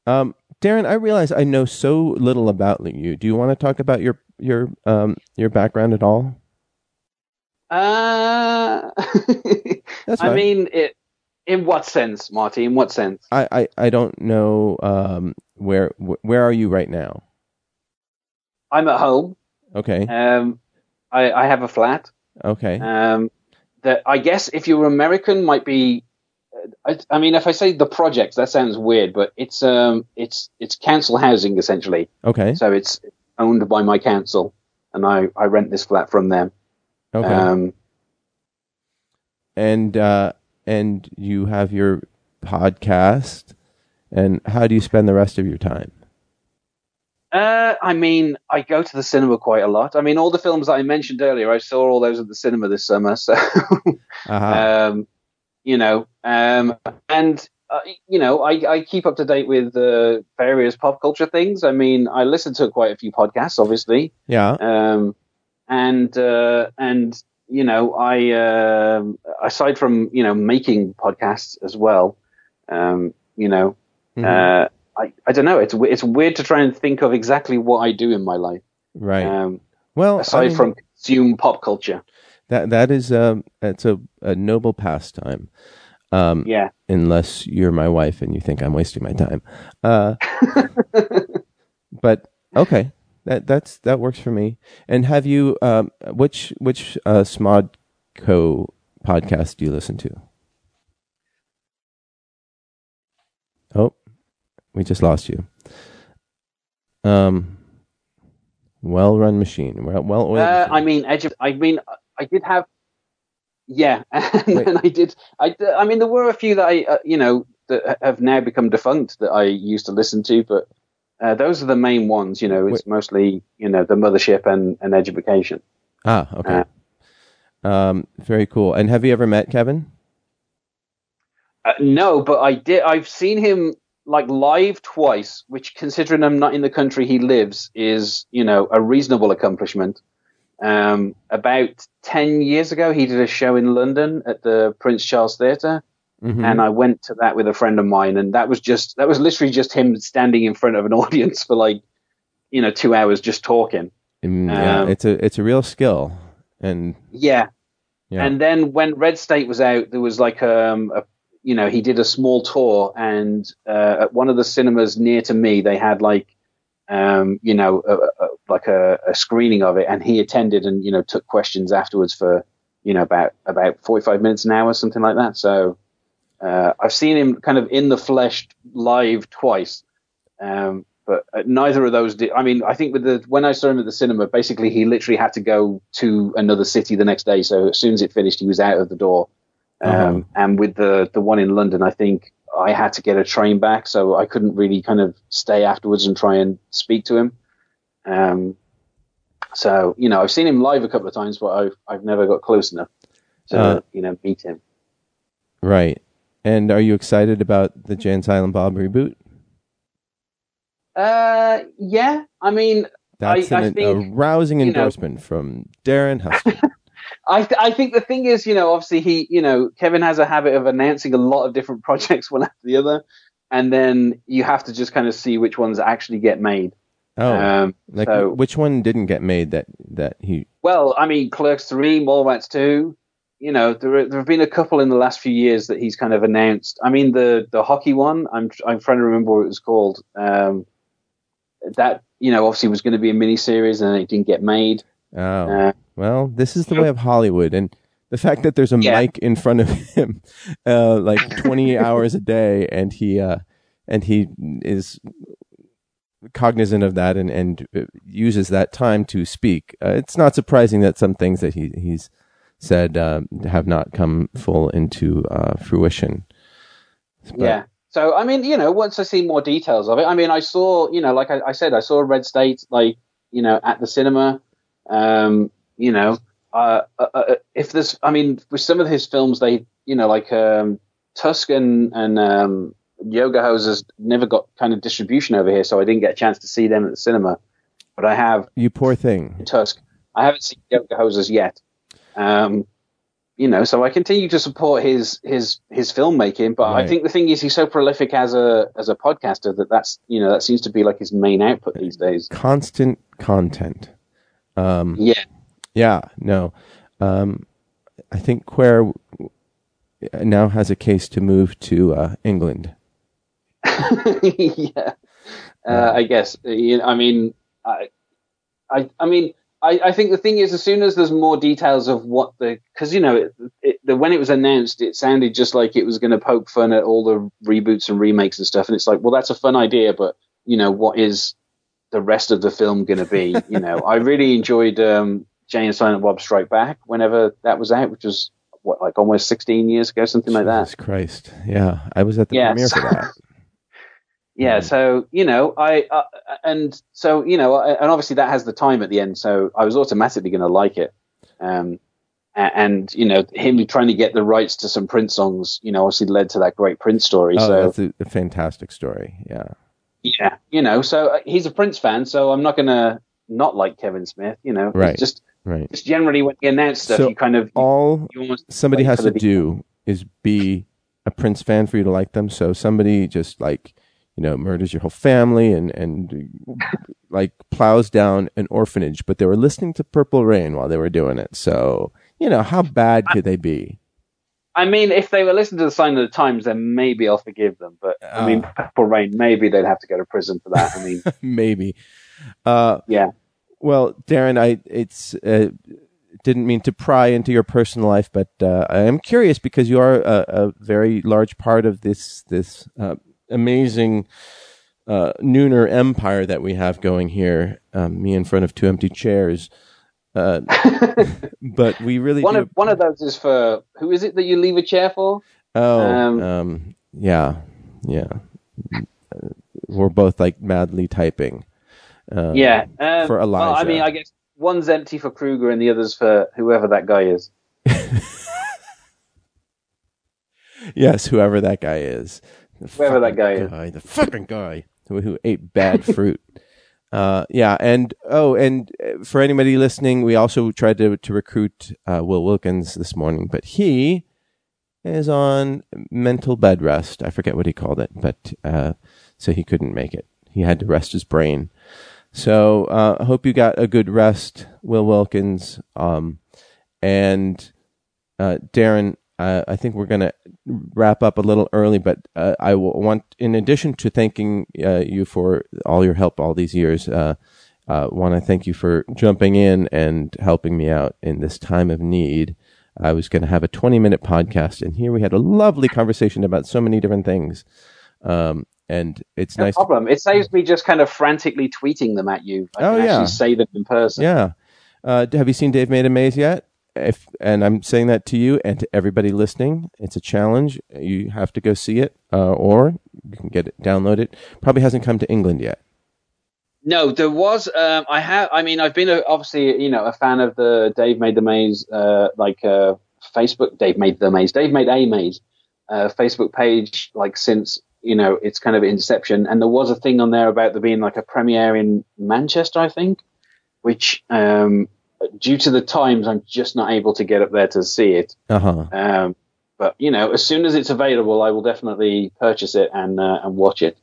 Um, Darren, I realize I know so little about you. Do you want to talk about your, your, um, your background at all? Uh, I mean, it, in what sense, Marty? In what sense? I, I, I don't know. Um, where wh- where are you right now? I'm at home. Okay. Um, I, I have a flat. Okay. Um, that I guess if you were American, might be. I, I mean, if I say The Projects, that sounds weird, but it's um, it's it's council housing essentially. Okay. So it's owned by my council, and I, I rent this flat from them. Okay. Um, and uh, and you have your podcast, and how do you spend the rest of your time? Uh, I mean, I go to the cinema quite a lot. I mean, all the films that I mentioned earlier, I saw all those at the cinema this summer. So, uh-huh. um, you know, um, and uh, you know, I, I keep up to date with uh, various pop culture things. I mean, I listen to quite a few podcasts, obviously. Yeah. Um. And, uh, and, you know, I, uh, aside from, you know, making podcasts as well, um, you know, mm-hmm. uh, I, I don't know. It's it's weird to try and think of exactly what I do in my life. Right. Um, well, aside I mean, from consume pop culture, that that is um that's a, a noble pastime. Um, yeah. Unless you're my wife and you think I'm wasting my time. Uh, but okay, that that's that works for me. And have you um which which uh, Smodco podcast do you listen to? Oh. We just lost you. Um, well-run machine. Well-oiled. Uh, I mean, edge of, I mean, I did have, yeah, and then I did. I, I mean, there were a few that I, uh, you know, that have now become defunct that I used to listen to, but uh, those are the main ones. You know, it's Wait. mostly you know the Mothership and, and Education. Ah, okay. Uh, um, very cool. And have you ever met Kevin? Uh, no, but I did. I've seen him. Like live twice, which considering I'm not in the country he lives is, you know, a reasonable accomplishment. Um, about ten years ago, he did a show in London at the Prince Charles Theatre. Mm-hmm. And I went to that with a friend of mine. And that was just, that was literally just him standing in front of an audience for like, you know, two hours just talking. Yeah, um, it's a, it's a real skill. And yeah. yeah. And then when Red State was out, there was like, um, a, you know, he did a small tour, and uh, at one of the cinemas near to me, they had like, um, you know, a, a, like a, a screening of it, and he attended and, you know, took questions afterwards for, you know, about about forty-five minutes an hour, something like that. So uh, I've seen him kind of in the flesh live twice, um, but neither of those did. I mean, I think with the when I saw him at the cinema, basically he literally had to go to another city the next day. So as soon as it finished, he was out of the door. Um, and with the, the one in London, I think I had to get a train back, so I couldn't really kind of stay afterwards and try and speak to him. Um, so, you know, I've seen him live a couple of times, but I've, I've never got close enough to, uh, you know, meet him. Right. And are you excited about the Jay and Silent Bob reboot? Uh, yeah. I mean, That's I, an, I think... a rousing endorsement know, from Darren Huston. I th- I think the thing is, you know, obviously he, you know, Kevin has a habit of announcing a lot of different projects one after the other, and then you have to just kind of see which ones actually get made. Oh, um, like so, which one didn't get made that, that he... Well, I mean, Clerks three, Mallrats two, you know, there there have been a couple in the last few years that he's kind of announced. I mean, the, the hockey one, I'm I'm trying to remember what it was called. Um, that, you know, obviously was going to be a miniseries, and it didn't get made. Oh, uh, well, this is the way of Hollywood, and the fact that there's a yeah. mic in front of him, uh, like twenty hours a day, and he uh, and he is cognizant of that, and, and uses that time to speak. Uh, it's not surprising that some things that he he's said uh, have not come full into uh, fruition. But, yeah. So I mean, you know, once I see more details of it, I mean, I saw, you know, like I, I said, I saw Red State, like you know, at the cinema. Um, you know, uh, uh, uh, if there's, I mean, with some of his films, they, you know, like um, Tusk and, and um, Yoga Hoses never got kind of distribution over here, so I didn't get a chance to see them at the cinema. But I have you poor thing Tusk. I haven't seen Yoga Hoses yet. Um, you know, so I continue to support his his his filmmaking. But right. I think the thing is, he's so prolific as a as a podcaster that that's you know that seems to be like his main output these days. Constant content. Um, yeah, yeah, no. Um, I think Quare now has a case to move to uh, England. yeah, uh, uh, I guess. You know, I mean, I, I, I mean, I, I think the thing is, as soon as there's more details of what the, because you know, it, it, the, when it was announced, it sounded just like it was going to poke fun at all the reboots and remakes and stuff, and it's like, well, that's a fun idea, but you know, what is the rest of the film going to be? You know, I really enjoyed um, Jay and Silent Bob Strike Back whenever that was out, which was what, like almost sixteen years ago, something Jesus like that. Jesus Christ. Yeah. I was at the yeah, premiere so, for that. yeah. Mm. So, you know, I, uh, and so, you know, I, and obviously that has the time at the end. So I was automatically going to like it. Um, and, you know, him trying to get the rights to some Prince songs, you know, obviously led to that great Prince story. Oh, so that's a, a fantastic story. Yeah. Yeah, you know, so he's a Prince fan, so I'm not going to not like Kevin Smith, you know. Right, it's just, right. Just generally when you announce stuff, so you kind of... all you, you somebody has to do is be a Prince fan for you to like them, so somebody just, like, you know, murders your whole family and, and like plows down an orphanage, but they were listening to Purple Rain while they were doing it. So, you know, how bad could they be? I mean, if they were listening to the Sign of the Times, then maybe I'll forgive them. But uh, I mean, Purple Rain, maybe they'd have to go to prison for that. I mean, maybe. Uh, yeah. Well, Darren, I it's uh, didn't mean to pry into your personal life, but uh, I am curious because you are a, a very large part of this this uh, amazing uh, Nooner empire that we have going here. Um, me in front of two empty chairs. Uh, but we really one do... of one of those is for who is it that you leave a chair for? Oh, um, um, yeah, yeah. We're both like madly typing. Um, yeah, um, for Elijah. Well, I mean, I guess one's empty for Kruger and the other's for whoever that guy is. Yes, whoever that guy is. The whoever that guy, guy is, the fucking guy who, who ate bad fruit. Uh, yeah, and oh, and for anybody listening, we also tried to to recruit uh, Will Wilkins this morning, but he is on mental bed rest. I forget what he called it, but uh, so he couldn't make it. He had to rest his brain. So uh, I hope you got a good rest, Will Wilkins. Um, and uh, Darren, uh, I think we're going to wrap up a little early, but uh, I will want, in addition to thanking uh, you for all your help all these years, uh, uh, want to thank you for jumping in and helping me out in this time of need. I was going to have a twenty-minute podcast, and here we had a lovely conversation about so many different things. Um And it's no nice. No problem. To- it saves me just kind of frantically tweeting them at you. I oh, can yeah. actually say them in person. Yeah. Uh, have you seen Dave Made a Maze yet? If And I'm saying that to you and to everybody listening. It's a challenge. You have to go see it, uh, or you can get it, download it. Probably hasn't come to England yet. No, there was. Um, I have. I mean, I've been a, obviously, you know, a fan of the Dave Made the Maze, uh, like uh, Facebook. Dave Made the Maze. Dave Made a Maze uh, Facebook page, like since. You know, it's kind of inception. And there was a thing on there about there being like a premiere in Manchester, I think, which um, due to the times, I'm just not able to get up there to see it. Uh-huh. Um, but, you know, as soon as it's available, I will definitely purchase it and uh, and watch it,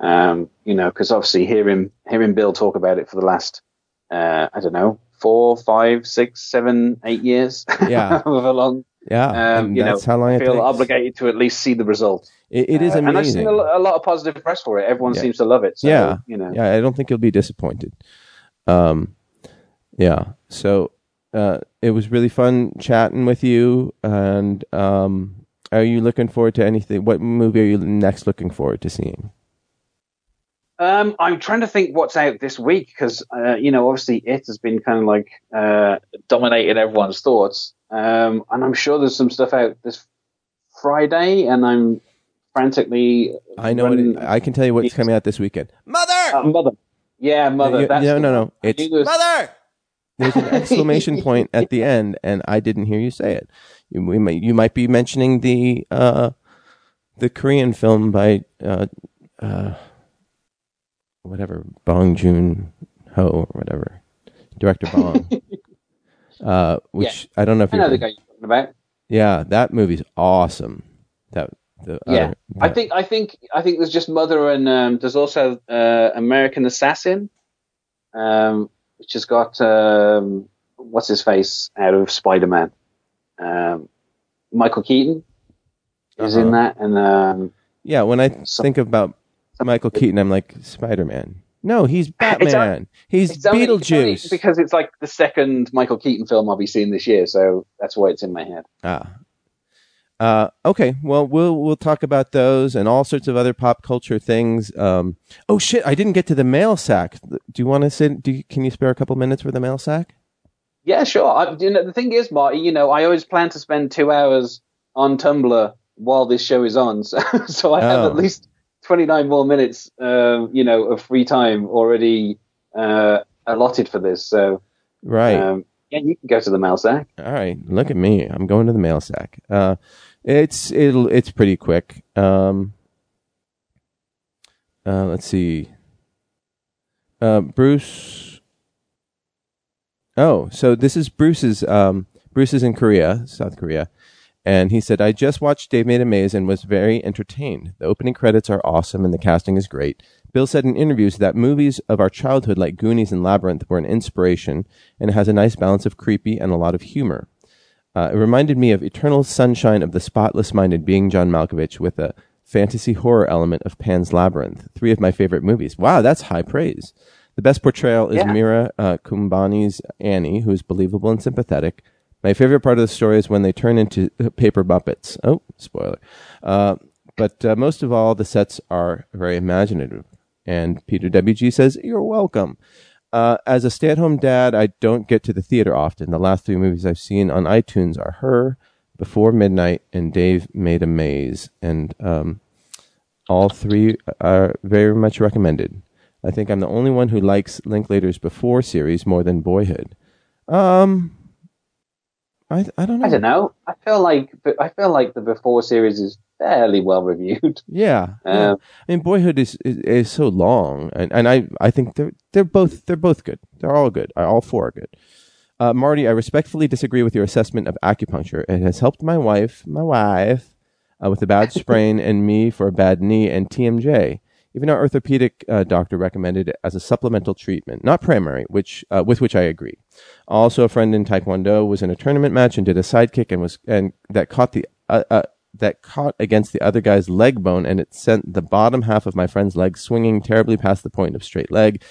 um, you know, because obviously hearing, hearing Bill talk about it for the last, uh, I don't know, four, five, six, seven, eight years. Yeah. However long. Yeah, um, you that's know, how long I feel takes. Obligated to at least see the result. It, it is amazing, uh, and I've seen a, a lot of positive press for it. Everyone yeah. seems to love it. So, yeah, you know, yeah, I don't think you'll be disappointed. Um, yeah, so uh, it was really fun chatting with you. And um, are you looking forward to anything? What movie are you next looking forward to seeing? Um, I'm trying to think what's out this week because uh, you know, obviously, it has been kind of like uh, dominating everyone's thoughts. Um, and I'm sure there's some stuff out this Friday, and I'm frantically. I know what it, I can tell you what's coming out this weekend. Mother, uh, mother, yeah, mother. No, that's no, no, no. It's there's, mother. There's an exclamation point at the end, and I didn't hear you say it. You we may, you might be mentioning the uh, the Korean film by uh, uh, whatever Bong Joon-ho or whatever director Bong. Uh, which yeah. I don't know if you know the guy you're talking about. Yeah, that movie's awesome. That the yeah, other, I think I think I think there's just Mother and um, there's also uh, American Assassin, um, which has got um, what's his face out of Spider-Man, um, Michael Keaton is uh-huh. in that, and um, yeah, when I th- some, think about some, Michael Keaton, I'm like Spider-Man. No, he's Batman. It's, he's it's only, Beetlejuice. It's because it's like the second Michael Keaton film I'll be seeing this year, so that's why it's in my head. Ah, uh, okay. Well, we'll we'll talk about those and all sorts of other pop culture things. Um, oh shit! I didn't get to the mail sack. Do you want to sit? Do you, can you spare a couple minutes for the mail sack? Yeah, sure. I, you know, the thing is, Marty, you know, I always plan to spend two hours on Tumblr while this show is on, so, so I oh. have at least. twenty-nine more minutes, uh, you know, of free time already uh, allotted for this. So, right, um, yeah, you can go to the mail sack. All right, look at me. I'm going to the mail sack. Uh, it's it'll it's pretty quick. Um, uh, let's see, uh, Bruce. Oh, so this is Bruce's. Um, Bruce's in Korea, South Korea, And he said, I just watched Dave Made a Maze and was very entertained. The opening credits are awesome and the casting is great. Bill said in interviews that movies of our childhood like Goonies and Labyrinth were an inspiration, and it has a nice balance of creepy and a lot of humor. Uh, it reminded me of Eternal Sunshine of the Spotless Minded Being John Malkovich with a fantasy horror element of Pan's Labyrinth, three of my favorite movies. Wow, that's high praise. The best portrayal is yeah. Mira uh, Kumbani's Annie, who is believable and sympathetic. My favorite part of the story is when they turn into paper Muppets. Oh, spoiler. Uh, but uh, most of all, the sets are very imaginative. And Peter W G says, you're welcome. Uh, as a stay-at-home dad, I don't get to the theater often. The last three movies I've seen on iTunes are Her, Before Midnight, and Dave Made a Maze. And um, all three are very much recommended. I think I'm the only one who likes Linklater's Before series more than Boyhood. Um... I, I don't know. I don't know. I feel like I feel like the Before series is fairly well reviewed. Yeah, um, yeah. I mean, Boyhood is, is, is so long, and, and I, I think they're they're both they're both good. They're all good. All four are good. Uh, Marty, I respectfully disagree with your assessment of acupuncture. It has helped my wife, my wife, uh, with a bad sprain, and me for a bad knee and T M J. Even our orthopedic uh, doctor recommended it as a supplemental treatment, not primary, which uh, with which I agree. Also, a friend in Taekwondo was in a tournament match and did a sidekick and was and that caught the uh, uh, that caught against the other guy's leg bone, and it sent the bottom half of my friend's leg swinging terribly past the point of straight leg.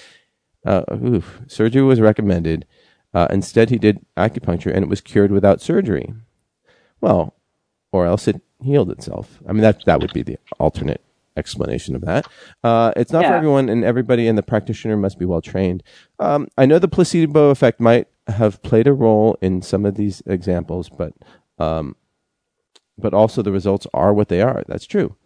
Uh, oof. Surgery was recommended. Uh, instead, he did acupuncture, and it was cured without surgery. Well, or else it healed itself. I mean, that that would be the alternate explanation of that. Uh, it's not yeah. for everyone, and everybody and the practitioner must be well trained. Um, I know the placebo effect might have played a role in some of these examples, but um, but also the results are what they are. That's true.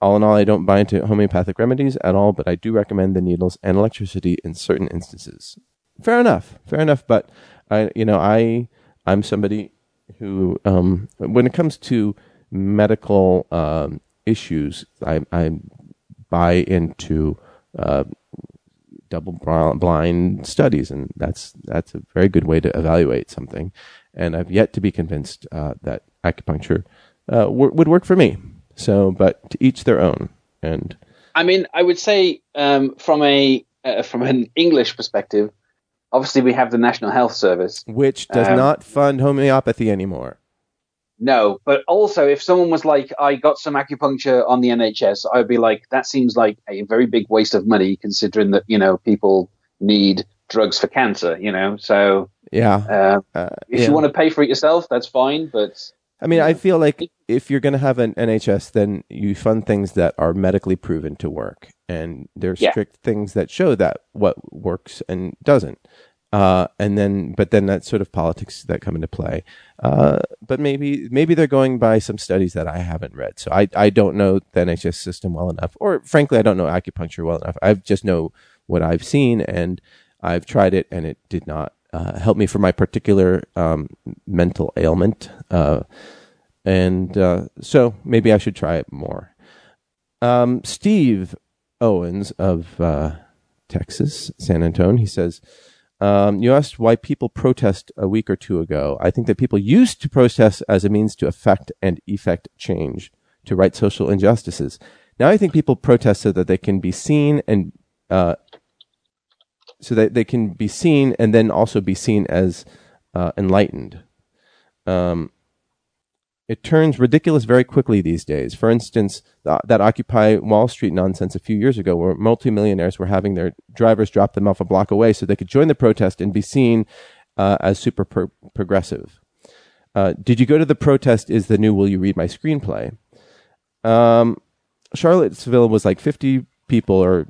All in all, I don't buy into homeopathic remedies at all, but I do recommend the needles and electricity in certain instances. Fair enough. Fair enough. But I, you know, I I'm somebody who, um, when it comes to medical um, issues, I, I buy into uh, double blind studies, and that's that's a very good way to evaluate something. And I've yet to be convinced uh, that acupuncture uh, w- would work for me. So, but to each their own. And I mean, I would say um, from a uh, from an English perspective, obviously we have the National Health Service, which does um, not fund homeopathy anymore. No, but also if someone was like, I got some acupuncture on the N H S, I would be like, that seems like a very big waste of money considering that, you know, people need drugs for cancer, you know, so yeah. Uh, uh, if yeah. you want to pay for it yourself, that's fine. But I mean, I feel like if you're going to have an N H S, then you fund things that are medically proven to work. And there are strict yeah. things that show that what works and doesn't. Uh, and then, but then that sort of politics that come into play. Uh, but maybe, maybe they're going by some studies that I haven't read. So I, I don't know the N H S system well enough, or frankly, I don't know acupuncture well enough. I just know what I've seen, and I've tried it, and it did not, uh, help me for my particular, um, mental ailment. Uh, and, uh, so maybe I should try it more. Um, Steve Owens of, uh, Texas, San Antonio, he says, Um, you asked why people protest a week or two ago. I think that people used to protest as a means to affect and effect change, to right social injustices. Now I think people protest so that they can be seen and uh, so that they can be seen and then also be seen as uh, enlightened. Um, it turns ridiculous very quickly these days. For instance, th- that Occupy Wall Street nonsense a few years ago where multimillionaires were having their drivers drop them off a block away so they could join the protest and be seen uh, as super pro- progressive. Uh, did you go to the protest is the new Will You Read My Screenplay? Um, Charlottesville was like fifty people or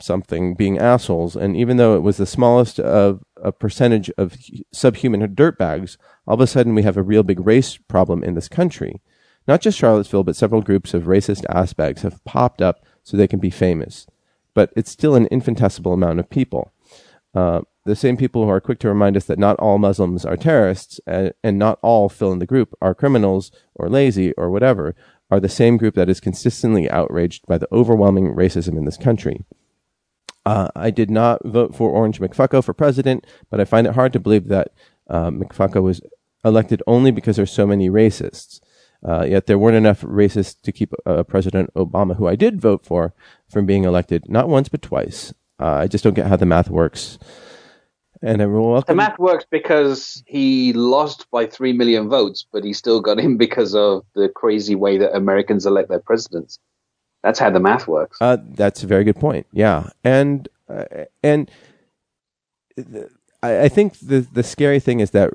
something being assholes, and even though it was the smallest of a percentage of subhuman dirtbags, all of a sudden we have a real big race problem in this country. Not just Charlottesville, but several groups of racist assbags have popped up so they can be famous. But it's still an infinitesimal amount of people. Uh, the same people who are quick to remind us that not all Muslims are terrorists and, and not all fill in the group are criminals or lazy or whatever are the same group that is consistently outraged by the overwhelming racism in this country. Uh, I did not vote for Orange McFucko for president, but I find it hard to believe that uh, McFucko was elected only because there's so many racists. Uh, yet there weren't enough racists to keep uh, President Obama, who I did vote for, from being elected, not once but twice. Uh, I just don't get how the math works. And everyone, the math works because he lost by three million votes, but he still got in because of the crazy way that Americans elect their presidents. That's how the math works. Uh, that's a very good point. Yeah, and uh, and th- I, I think the the scary thing is that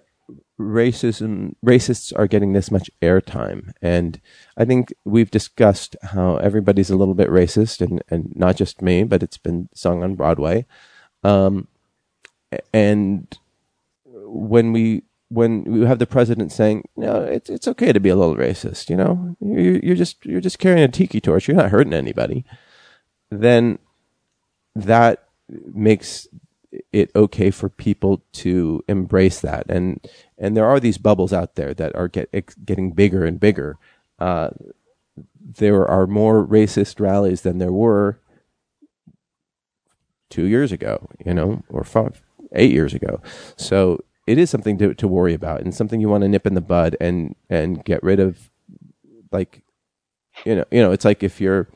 racism racists are getting this much airtime, and I think we've discussed how everybody's a little bit racist, and, and not just me, but it's been sung on Broadway. Um, and when we when we have the president saying, no, it's it's okay to be a little racist, you know, you, you're just you're just carrying a tiki torch, you're not hurting anybody, then that makes it okay for people to embrace that. And and there are these bubbles out there that are get, getting bigger and bigger. Uh, there are more racist rallies than there were two years ago, you know, or five, eight years ago. So it is something to, to worry about, and something you want to nip in the bud and, and get rid of. Like, you know, you know, it's like if you're,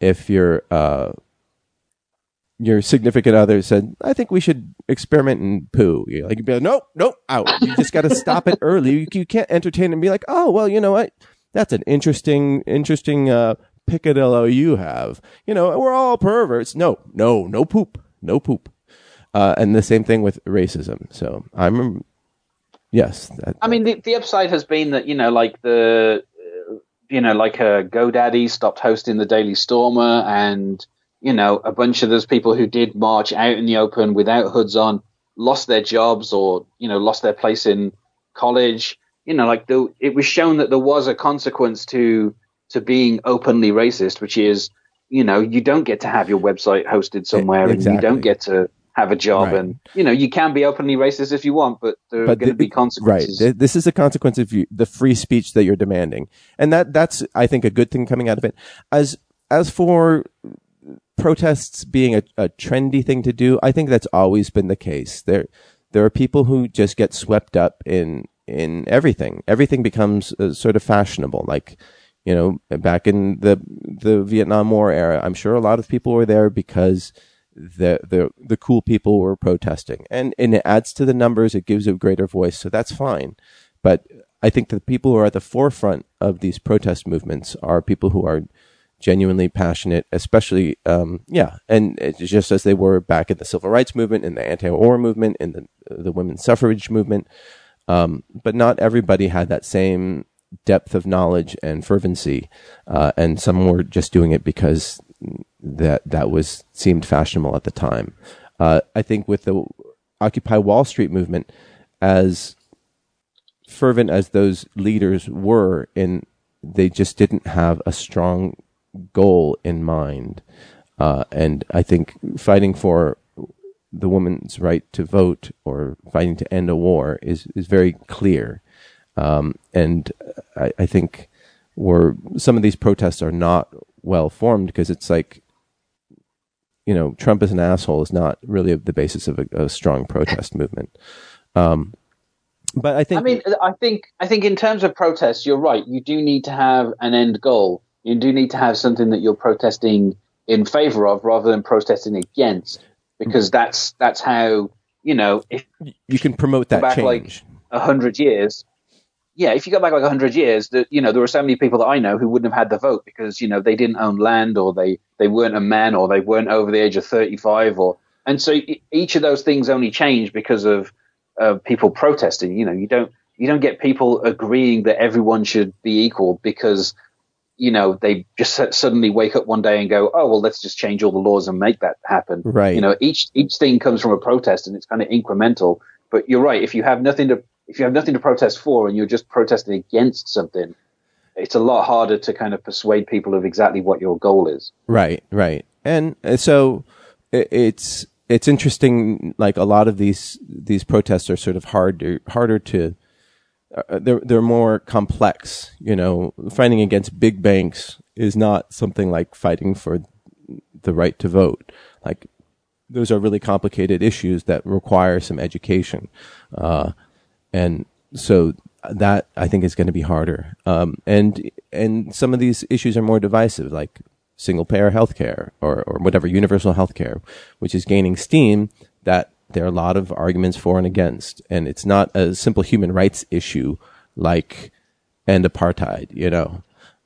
if you're, uh, your significant other said, I think we should experiment and poo. You're like, you'd be like, nope, nope, out. You just got to stop it early. You, you can't entertain and be like, oh, well, you know what? That's an interesting, interesting uh, picadillo you have. You know, we're all perverts. No, no, no poop, no poop. Uh, and the same thing with racism. So I'm, yes. That, I mean, the, the upside has been that, you know, like the, you know, like a GoDaddy stopped hosting the Daily Stormer, and, you know, a bunch of those people who did march out in the open without hoods on lost their jobs, or, you know, lost their place in college. You know, like the, it was shown that there was a consequence to to being openly racist, which is, you know, you don't get to have your website hosted somewhere, exactly. And you don't get to have a job. Right. And, you know, you can be openly racist if you want, but there but are going to be consequences. Right. This is a consequence of you, the free speech that you're demanding. And that that's, I think, a good thing coming out of it. As as for protests being a, a trendy thing to do, I think that's always been the case. There, there are people who just get swept up in in everything. Everything becomes uh, sort of fashionable. Like, you know, back in the the Vietnam War era, I'm sure a lot of people were there because the the the cool people were protesting, and and it adds to the numbers. It gives a greater voice, so that's fine. But I think the people who are at the forefront of these protest movements are people who are genuinely passionate, especially, um, yeah, and just as they were back in the civil rights movement, in the anti-war movement, in the the women's suffrage movement, um, but not everybody had that same depth of knowledge and fervency, uh, and some were just doing it because that that was seemed fashionable at the time. Uh, I think with the Occupy Wall Street movement, as fervent as those leaders were, in they just didn't have a strong goal in mind, uh, and I think fighting for the woman's right to vote or fighting to end a war is is very clear, um, and I, I think we're some of these protests are not well formed because it's like, you know, Trump as an asshole is not really the basis of a, a strong protest movement. Um, but I think I mean I think I think in terms of protests, you're right. You do need to have an end goal. You do need to have something that you're protesting in favor of, rather than protesting against, because that's that's how, you know, if you can promote that back change. Like a hundred years, yeah. If you go back like a hundred years, that, you know, there were so many people that I know who wouldn't have had the vote because, you know, they didn't own land, or they they weren't a man, or they weren't over the age of thirty-five, or and so each of those things only change because of uh, people protesting. You know, you don't you don't get people agreeing that everyone should be equal because, you know, they just suddenly wake up one day and go, oh, well, let's just change all the laws and make that happen. Right. You know, each each thing comes from a protest, and it's kind of incremental. But you're right. If you have nothing to if you have nothing to protest for, and you're just protesting against something, it's a lot harder to kind of persuade people of exactly what your goal is. Right. Right. And so it's it's interesting. Like a lot of these these protests are sort of harder harder to. Uh, they're they're more complex, you know. Fighting against big banks is not something like fighting for the right to vote. Like those are really complicated issues that require some education, uh, and so that I think is going to be harder. Um, and and some of these issues are more divisive, like single payer healthcare or or whatever universal healthcare, which is gaining steam. That there are a lot of arguments for and against, and it's not a simple human rights issue like end apartheid, you know.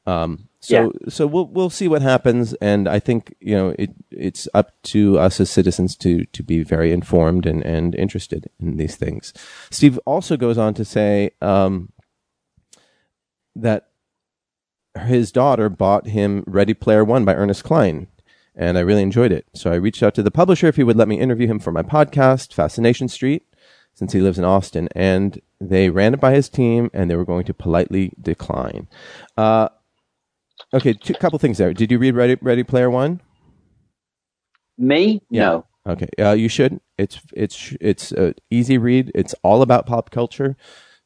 Um, so yeah. so we'll we'll see what happens, and I think you know it it's up to us as citizens to to be very informed and and interested in these things. Steve also goes on to say um, that his daughter bought him Ready Player One by Ernest Cline. And I really enjoyed it. So I reached out to the publisher if he would let me interview him for my podcast, Fascination Street, since he lives in Austin. And they ran it by his team, and they were going to politely decline. Uh, okay, a couple things there. Did you read Ready, Ready Player One? Me? Yeah. No. Okay, uh, you should. It's it's it's an easy read. It's all about pop culture.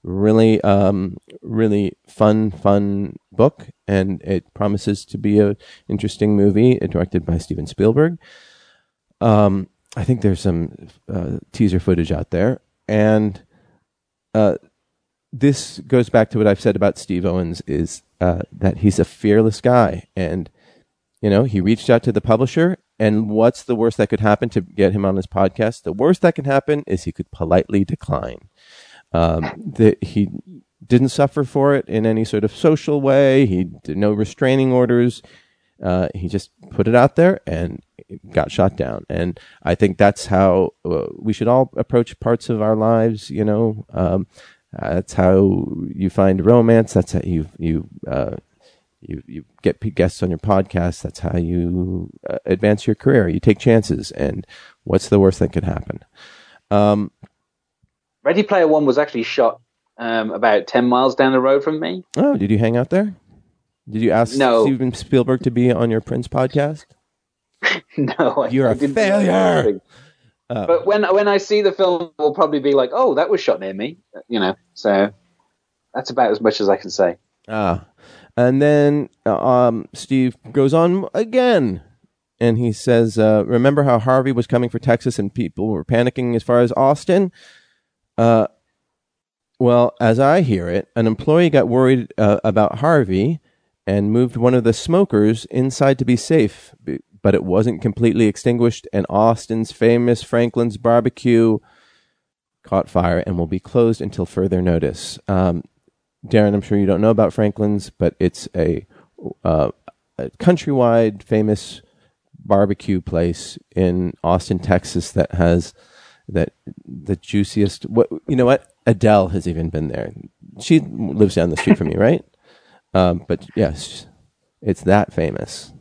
Really, um, really fun, fun book, and it promises to be a interesting movie directed by Steven Spielberg. Um, I think there's some uh, teaser footage out there, and uh, this goes back to what I've said about Steve Owens: is uh, that he's a fearless guy, and you know he reached out to the publisher. And what's the worst that could happen to get him on his podcast? The worst that can happen is he could politely decline. Um, that he didn't suffer for it in any sort of social way. He did no restraining orders. Uh, he just put it out there and got shot down. And I think that's how uh, we should all approach parts of our lives. You know, um, uh, that's how you find romance. That's how you you uh, you you get guests on your podcast. That's how you uh, advance your career. You take chances. And what's the worst that could happen? Um, Ready Player One was actually shot um, about ten miles down the road from me. Oh, did you hang out there? Did you ask no. Steven Spielberg to be on your Prince podcast? No. I You're I a didn't failure. Oh. But when when I see the film, we'll probably be like, oh, that was shot near me. You know, so that's about as much as I can say. Ah, and then um, Steve goes on again. And he says, uh, remember how Harvey was coming for Texas and people were panicking as far as Austin? Uh, well, as I hear it, an employee got worried uh, about Harvey and moved one of the smokers inside to be safe, but it wasn't completely extinguished, and Austin's famous Franklin's Barbecue caught fire and will be closed until further notice. Um, Darren, I'm sure you don't know about Franklin's, but it's a, uh, a countrywide famous barbecue place in Austin, Texas that has... that the juiciest, what you know what, Adele has even been there. She lives down the street from me, right? Um, but yes, it's that famous.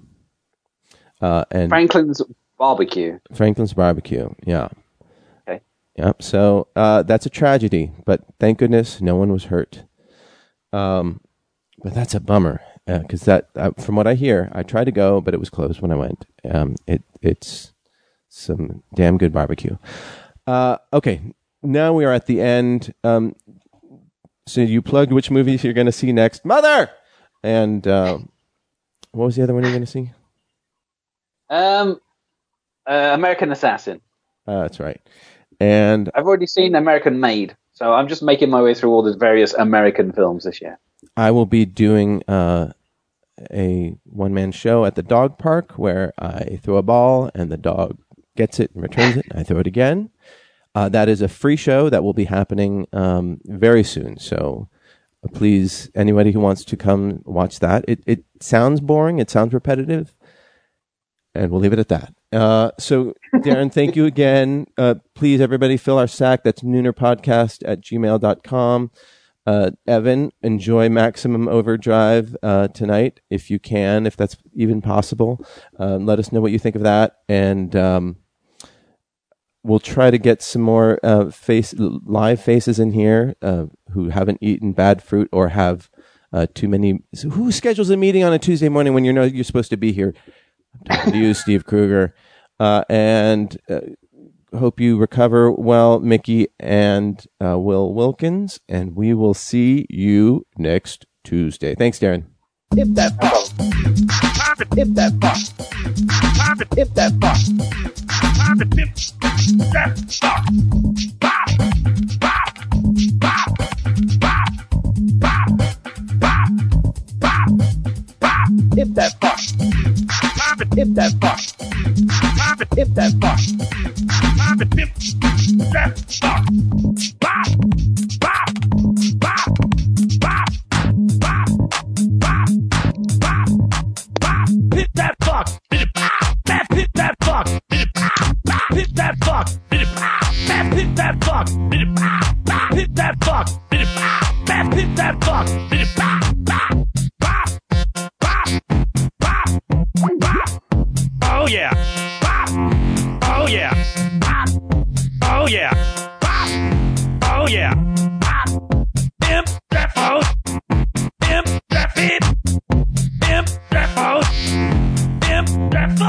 Uh, and Franklin's Barbecue. Franklin's Barbecue, yeah. Okay. Yep. So uh, that's a tragedy, but thank goodness no one was hurt. Um, but that's a bummer because uh, that, uh, from what I hear, I tried to go, but it was closed when I went. Um, it it's some damn good barbecue. Uh, okay, now we are at the end. Um, so you plugged which movies you're going to see next. Mother! And uh, what was the other one you're going to see? Um, uh, American Assassin. Uh, that's right. And I've already seen American Maid, so I'm just making my way through all the various American films this year. I will be doing uh, a one-man show at the dog park where I throw a ball and the dog gets it and returns it, and I throw it again. Uh, that is a free show that will be happening um, very soon. So please, anybody who wants to come watch that. It, it sounds boring. It sounds repetitive. And we'll leave it at that. Uh, so, Darren, thank you again. Uh, please, everybody, fill our sack. That's nooner podcast at gmail dot com. Uh, Evan, enjoy Maximum Overdrive uh, tonight, if you can, if that's even possible. Uh, let us know what you think of that. And... Um, We'll try to get some more uh, face live faces in here uh, who haven't eaten bad fruit or have uh, too many. So who schedules a meeting on a Tuesday morning when you know you're supposed to be here? I'm talking to you, Steve Kruger. Uh, and uh, hope you recover well, Mickey and uh, Will Wilkins. And we will see you next Tuesday. Thanks, Darren. If that box, if that box, if that box, if that box, bop, bop, bop, bop, bop. if that pop, if that pop, if that pop, if that pop, pop, pop, pop, pop, pop, pop, pop, pop, hit that fuck, hit that, hit that fuck, hit that fuck, hit that, hit that fuck, hit that fuck, hit that, hit that fuck, hit that. Oh yeah, pop. Oh yeah, pop. Oh yeah, pop. Oh yeah, pop. Imp that phone. Imp that fit. Imp that phone. Imp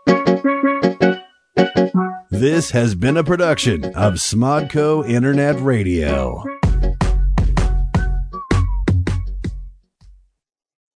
that fuck. This has been a production of Smodco Internet Radio.